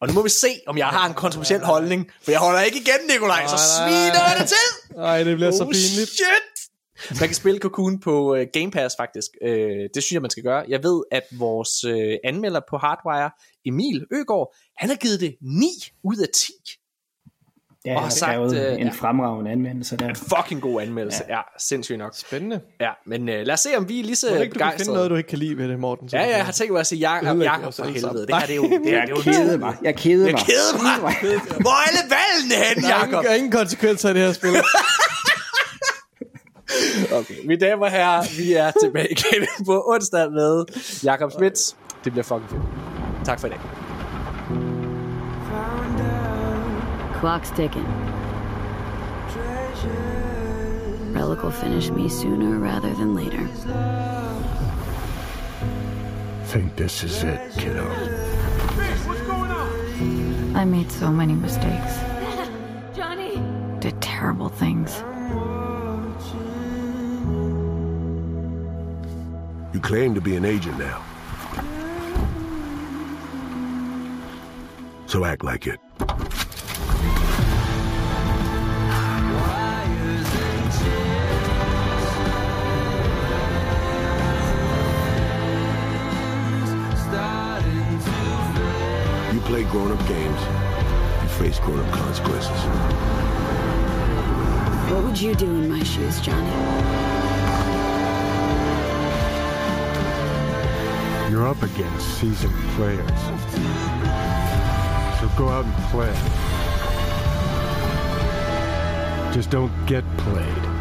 Og nu må vi se, om jeg har en kontroversiel holdning. For jeg holder ikke igen, Nikolaj, så sviner jeg det til. Nej, det bliver oh, så pinligt. Shit! Man kan spille Cocoon på uh, Game Pass, faktisk. Uh, det synes jeg, man skal gøre. Jeg ved, at vores uh, anmelder på Hardwire, Emil Øgaard, han har givet det ni ud af ti. Ja, og har sagt, øh, en fremragende anmeldelse der. En fucking god anmeldelse, ja, ja, sindssygt nok. Spændende. Ja, men øh, lad os se, om vi er lige så begejstrede. Må du ikke finde noget, du ikke kan lide ved det, Morten? Ja, ja, jeg har tænkt mig at sige, jeg er Jakob for helvede. Det her, det er jo... Det her, det er jo jeg keder mig. Jeg keder mig. Jeg keder mig. Hvor er alle valgene henne, Jakob? Der er ingen konsekvenser i det her spil. Okay, mine damer og herrer, vi er tilbage igen på onsdag med Jakob Smits. Det bliver fucking fedt. Tak for i dag. Clock's ticking. Relic will finish me sooner rather than later. Think this is it, kiddo. Fish, what's going on? I made so many mistakes. Johnny! Did terrible things. You claim to be an agent now. So act like it. Play grown-up games and face grown-up consequences. What would you do in my shoes, Johnny? You're up against seasoned players. So go out and play. Just don't get played.